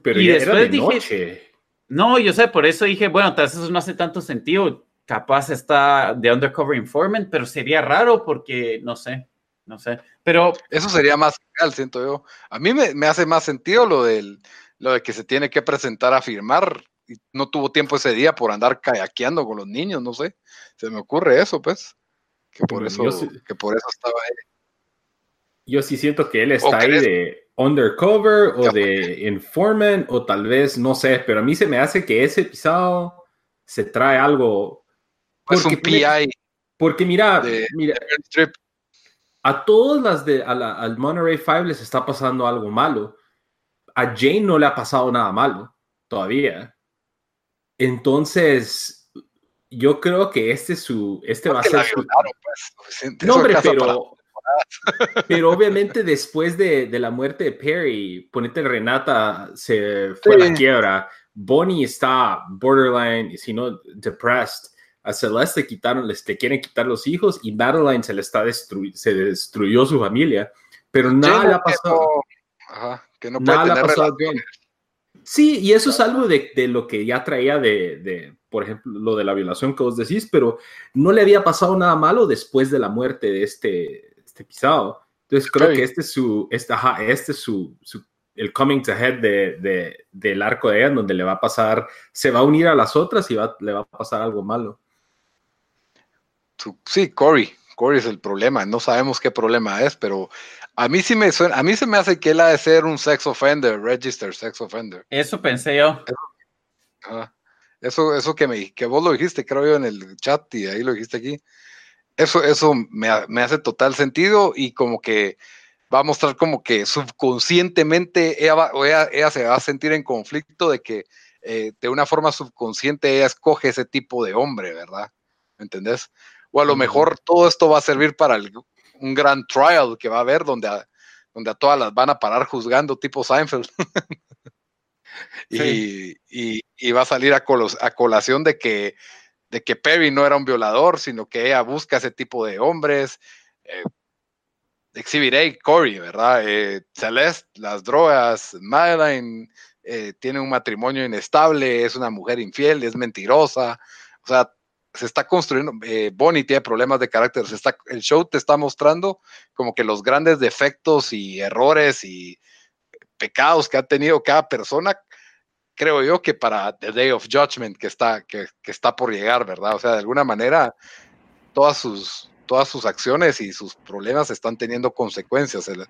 Pero y ya después era de dije, noche. No, yo sé, por eso dije, bueno, tal vez eso no hace tanto sentido, capaz está de undercover informant, pero sería raro porque, no sé, no sé, pero... Eso sería más real, siento yo. A mí me, me hace más sentido lo del, lo de que se tiene que presentar a firmar, y no tuvo tiempo ese día por andar kayakeando con los niños, no sé, se me ocurre eso, pues, que por eso, sí, que por eso estaba ahí. Yo sí siento que él está ahí de undercover o de informant, o tal vez, no sé, pero a mí se me hace que ese pisado se trae algo. Porque, es un P I. Porque mira, de, mira de a todas las de, a la, al Monterey Five les está pasando algo malo. A Jane no le ha pasado nada malo todavía. Entonces, yo creo que este, su, este va a ser... Su... Violaron, pues, no, hombre, pero... Para... Pero obviamente después de, de la muerte de Perry, ponete Renata se fue sí. a la quiebra. Bonnie está borderline, si no, depressed. A Celeste quitaron, les te quieren quitar los hijos y Madeline se le está destruy- se destruyó su familia. Pero nada sí, le ha pasado. Ajá, que no puede nada tener le ha pasado bien. Sí, y eso es algo de, de lo que ya traía de, de, por ejemplo, lo de la violación que vos decís, pero no le había pasado nada malo después de la muerte de este... Este pisado. Entonces creo okay. que este es su, este, ajá, este es su, su, el coming to head de, de, del arco de ella, donde le va a pasar, se va a unir a las otras y va, le va a pasar algo malo. Sí, Corey, Corey es el problema, no sabemos qué problema es, pero a mí sí me suena, a mí se me hace que él ha de ser un sex offender, registered sex offender. Eso pensé yo. Eso, eso, eso que, me, que vos lo dijiste, creo yo, en el chat y ahí lo dijiste aquí. Eso, eso me, me hace total sentido y como que va a mostrar como que subconscientemente ella, va, ella, ella se va a sentir en conflicto de que eh, de una forma subconsciente ella escoge ese tipo de hombre, ¿verdad? ¿Me entendés? O a lo mejor todo esto va a servir para el, un gran trial que va a haber donde a, donde a todas las van a parar juzgando tipo Seinfeld. y, sí. y, y va a salir a, colos, a colación de que de que Perry no era un violador, sino que ella busca ese tipo de hombres. Eh, Exhibit A, Corey, ¿verdad? Eh, Celeste, las drogas. Madeline eh, tiene un matrimonio inestable, es una mujer infiel, es mentirosa. O sea, se está construyendo. Eh, Bonnie tiene problemas de carácter. Se está, el show te está mostrando como que los grandes defectos y errores y pecados que ha tenido cada persona. Creo yo que para The Day of Judgment que está, que, que está por llegar, ¿verdad? O sea, de alguna manera, todas sus, todas sus acciones y sus problemas están teniendo consecuencias, se, la,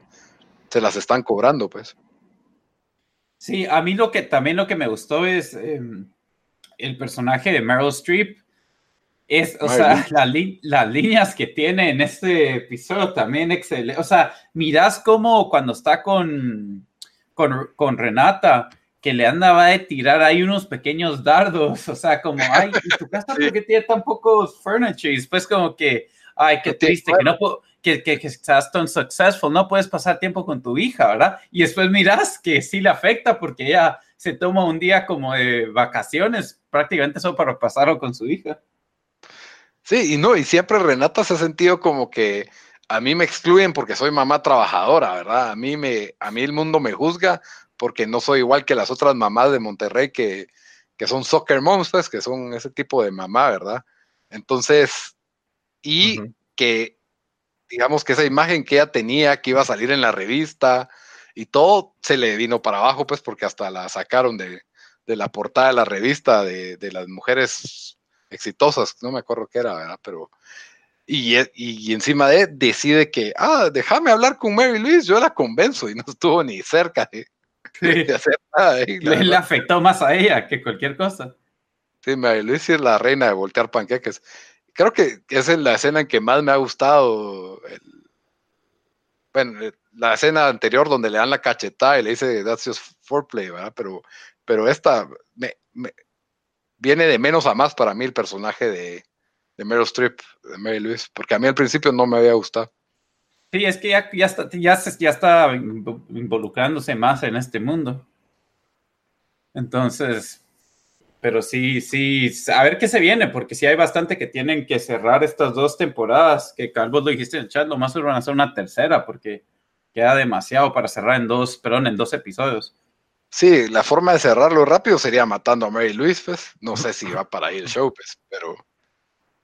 se las están cobrando, pues. Sí, a mí lo que también lo que me gustó es eh, el personaje de Meryl Streep, es, o Ay, sea, la li- las líneas que tiene en este episodio también excelente. O sea, mirás cómo cuando está con, con, con Renata... que le andaba de tirar ahí unos pequeños dardos, o sea, como, ay, ¿y tu casa sí. por qué tiene tan pocos furniture? Y después como que, ay, qué no triste, que no po- que, que, que estás tan successful, no puedes pasar tiempo con tu hija, ¿verdad? Y después mirás que sí le afecta porque ella se toma un día como de vacaciones, prácticamente solo para pasarlo con su hija. Sí, y no, y siempre Renata se ha sentido como que a mí me excluyen porque soy mamá trabajadora, ¿verdad? A mí, me, a mí el mundo me juzga porque no soy igual que las otras mamás de Monterrey que, que son soccer moms, pues, que son ese tipo de mamá, ¿verdad? Entonces, y uh-huh. que, digamos que esa imagen que ella tenía, que iba a salir en la revista, y todo se le vino para abajo, pues, porque hasta la sacaron de, de la portada de la revista de, de las mujeres exitosas, no me acuerdo qué era, ¿verdad? Pero... Y, y encima de decide que, ah, déjame hablar con Mary Louise, yo la convenzo, y no estuvo ni cerca de... Sí. De hacer nada, ¿eh? Le, le afectó más a ella que cualquier cosa. Sí, Mary Louise es la reina de voltear panqueques. Creo que esa es la escena en que más me ha gustado. El... Bueno, la escena anterior donde le dan la cachetada y le dice that's just foreplay, ¿verdad? Pero, pero esta me, me... viene de menos a más para mí el personaje de, de Meryl Streep, de Mary Louise, porque a mí al principio no me había gustado. Sí, es que ya, ya, está, ya, ya está involucrándose más en este mundo. Entonces, pero sí, sí, a ver qué se viene, porque sí hay bastante que tienen que cerrar estas dos temporadas, que Carlos lo dijiste en el chat, lo más van a hacer una tercera, porque queda demasiado para cerrar en dos, perdón, en dos episodios. Sí, la forma de cerrarlo rápido sería matando a Mary Louise, pues. No sé si va para ahí el show, pues, pero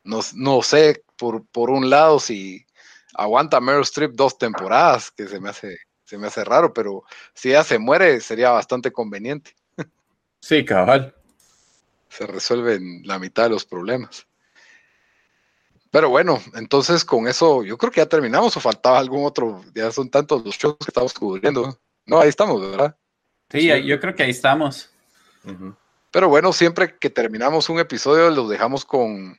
no, no sé, por, por un lado, si aguanta Meryl Streep dos temporadas, que se me hace, se me hace raro, pero si ella se muere, sería bastante conveniente. Sí, cabal. Se resuelven la mitad de los problemas. Pero bueno, entonces con eso, yo creo que ya terminamos, o faltaba algún otro, ya son tantos los shows que estamos cubriendo. No, ahí estamos, ¿verdad? Sí, yo creo que ahí estamos. Uh-huh. Pero bueno, siempre que terminamos un episodio los dejamos con,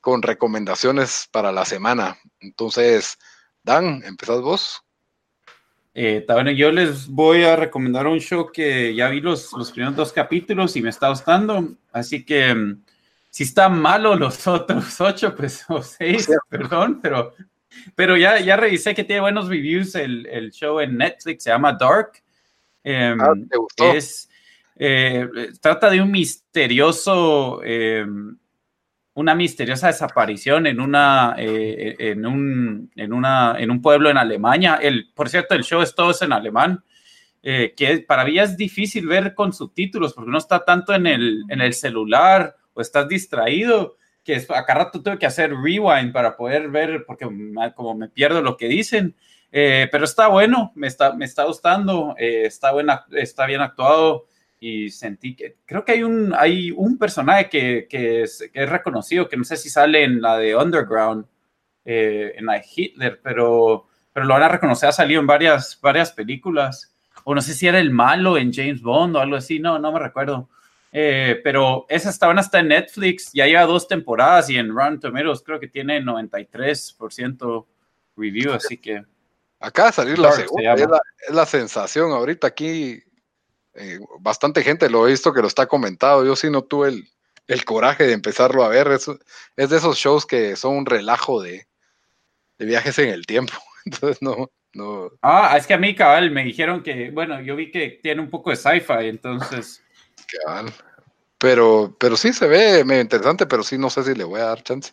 con recomendaciones para la semana. Entonces, Dan, ¿empezás vos? Eh, bueno, yo les voy a recomendar un show que ya vi los, los primeros dos capítulos y me está gustando. Así que, si está malo los otros ocho, pues, o seis, sí. perdón, pero, pero ya, ya revisé que tiene buenos reviews el, el show en Netflix, se llama Dark. Eh, ah, ¿te gustó? Es, eh, trata de un misterioso eh, una misteriosa desaparición en una eh, en un en una en un pueblo en Alemania. El, por cierto, el show es todo en alemán, eh, que para mí es difícil ver con subtítulos porque uno está tanto en el en el celular o estás distraído que a cada rato tuve que hacer rewind para poder ver porque como me pierdo lo que dicen. Eh, pero está bueno, me está, me está gustando, eh, está, buena, está bien actuado y sentí que, creo que hay un, hay un personaje que, que, es, que es reconocido, que no sé si sale en la de Underground, eh, en la de Hitler, pero, pero lo van a reconocer, ha salido en varias, varias películas, o no sé si era el malo en James Bond o algo así, no, no me recuerdo, eh, pero esa está, está en Netflix, ya lleva dos temporadas y en Rotten Tomatoes creo que tiene noventa y tres por ciento review, así que... Acaba de salir la segunda, es la, es la sensación ahorita aquí, eh, bastante gente lo he visto que lo está comentado, yo sí no tuve el, el coraje de empezarlo a ver, es, es de esos shows que son un relajo de, de viajes en el tiempo, entonces no, no... Ah, es que a mí cabal me dijeron que, bueno, yo vi que tiene un poco de sci-fi, entonces... Cabal, pero, pero sí se ve medio interesante, pero sí no sé si le voy a dar chance.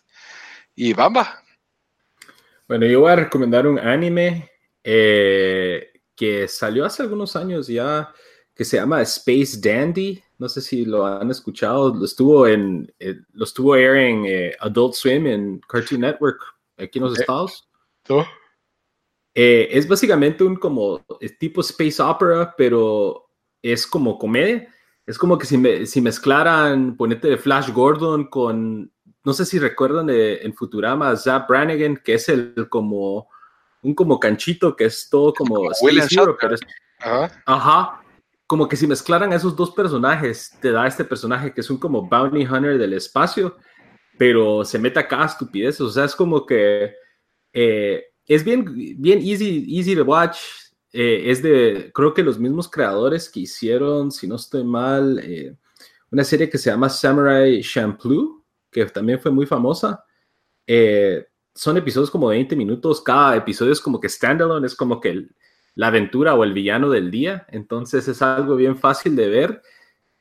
Y Bamba... Bueno, yo voy a recomendar un anime eh, que salió hace algunos años ya, que se llama Space Dandy. No sé si lo han escuchado. Lo estuvo en, eh, lo estuvo air en eh, Adult Swim, en Cartoon Network, aquí en los Estados. ¿Tú? Eh, es básicamente un como tipo space opera, pero es como comedia. Es como que si, me, si mezclaran, ponete de Flash Gordon con... No sé si recuerdan eh, en Futurama Zap Brannigan, que es el como un como canchito que es todo como, como Hero, pero es, uh-huh. ajá, como que si mezclaran esos dos personajes, te da este personaje que es un como bounty hunter del espacio, pero se mete acá a estupideces. O sea, es como que eh, es bien, bien easy, easy to watch. Eh, es de, creo que los mismos creadores que hicieron, si no estoy mal, eh, una serie que se llama Samurai Champloo, que también fue muy famosa. Eh, son episodios como de veinte minutos, cada episodio es como que standalone, es como que el, la aventura o el villano del día, entonces es algo bien fácil de ver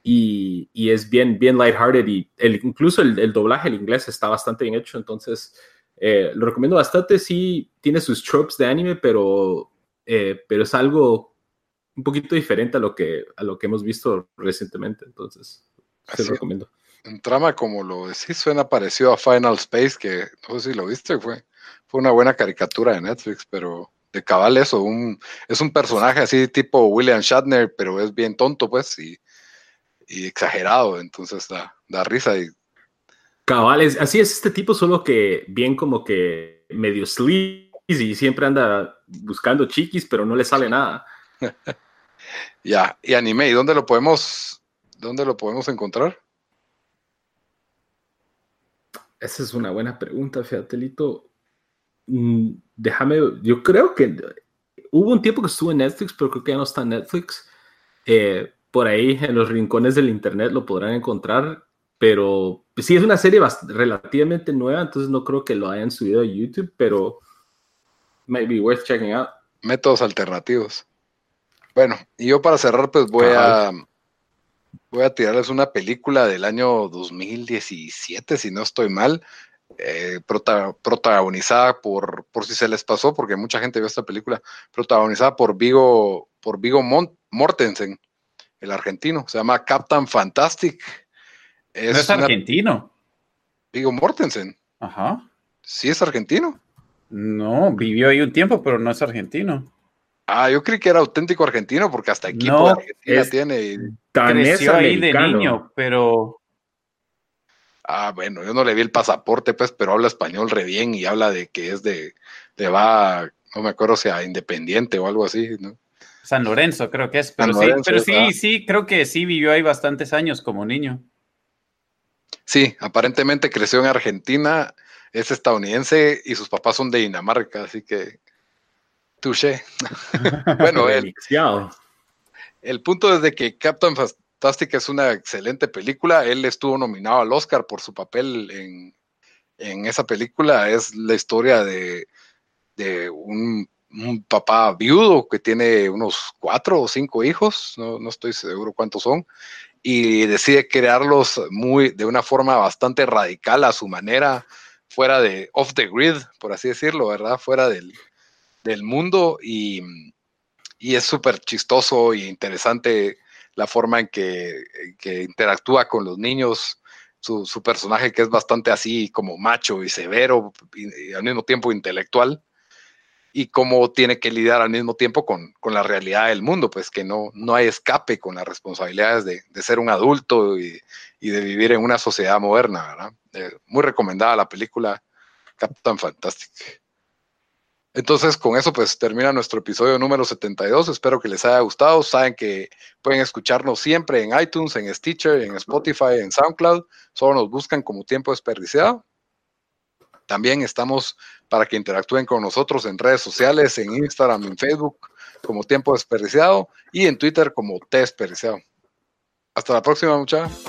y, y es bien, bien lighthearted y el, incluso el, el doblaje, el inglés está bastante bien hecho, entonces eh, lo recomiendo bastante. Sí tiene sus tropes de anime, pero, eh, pero es algo un poquito diferente a lo que, a lo que hemos visto recientemente, entonces se lo recomiendo. En trama, como lo decís, suena parecido a Final Space, que no sé si lo viste, fue, fue una buena caricatura de Netflix, pero de cabal eso, un, es un personaje así tipo William Shatner, pero es bien tonto, pues, y, y exagerado, entonces da, da risa. Y... Cabal, es, así es este tipo, solo que bien como que medio sleazy y siempre anda buscando chiquis, pero no le sale nada. Ya, y anime, ¿y dónde lo podemos, dónde lo podemos encontrar? Esa es una buena pregunta, Fiatelito. Mm, déjame, yo creo que hubo un tiempo que estuvo en Netflix, pero creo que ya no está en Netflix. Eh, por ahí, en los rincones del internet lo podrán encontrar, pero pues, sí es una serie bast- relativamente nueva, entonces no creo que lo hayan subido a YouTube, pero might be worth checking out. Métodos alternativos. Bueno, y yo para cerrar, pues voy a, voy a tirarles una película del año dos mil diecisiete, si no estoy mal, eh, prota, protagonizada por, por si se les pasó, porque mucha gente vio esta película, protagonizada por Viggo, por Viggo Mortensen, el argentino, se llama Captain Fantastic. Es ¿No es una... argentino? Viggo Mortensen. Ajá. ¿Sí es argentino? No, vivió ahí un tiempo, pero no es argentino. Ah, yo creí que era auténtico argentino, porque hasta equipo no, de Argentina es, tiene. Creció ahí de niño, pero... Ah, bueno, yo no le vi el pasaporte, pues, pero habla español re bien y habla de que es de... de va, no me acuerdo si a Independiente o algo así, ¿no? San Lorenzo creo que es, pero San sí, Lorenzo, pero sí, ah. sí, creo que sí vivió ahí bastantes años como niño. Sí, aparentemente creció en Argentina, es estadounidense y sus papás son de Dinamarca, así que... Touché. Bueno, el, el punto es de que Captain Fantastic es una excelente película. Él estuvo nominado al Oscar por su papel en, en esa película. Es la historia de, de un, un papá viudo que tiene unos cuatro o cinco hijos, no, no estoy seguro cuántos son, y decide crearlos muy, de una forma bastante radical a su manera, fuera de off the grid, por así decirlo, ¿verdad? Fuera del... del mundo, y, y es súper chistoso y interesante la forma en que, que interactúa con los niños, su, su personaje que es bastante así como macho y severo y, y al mismo tiempo intelectual, y cómo tiene que lidiar al mismo tiempo con, con la realidad del mundo, pues que no, no hay escape con las responsabilidades de, de ser un adulto y, y de vivir en una sociedad moderna, ¿verdad? Eh, muy recomendada la película Captain Fantastic. Entonces, con eso pues termina nuestro episodio número setenta y dos. Espero que les haya gustado. Saben que pueden escucharnos siempre en iTunes, en Stitcher, en Spotify, en SoundCloud. Solo nos buscan como Tiempo Desperdiciado. También estamos para que interactúen con nosotros en redes sociales, en Instagram, en Facebook, como Tiempo Desperdiciado, y en Twitter como T Desperdiciado. Hasta la próxima, muchachos.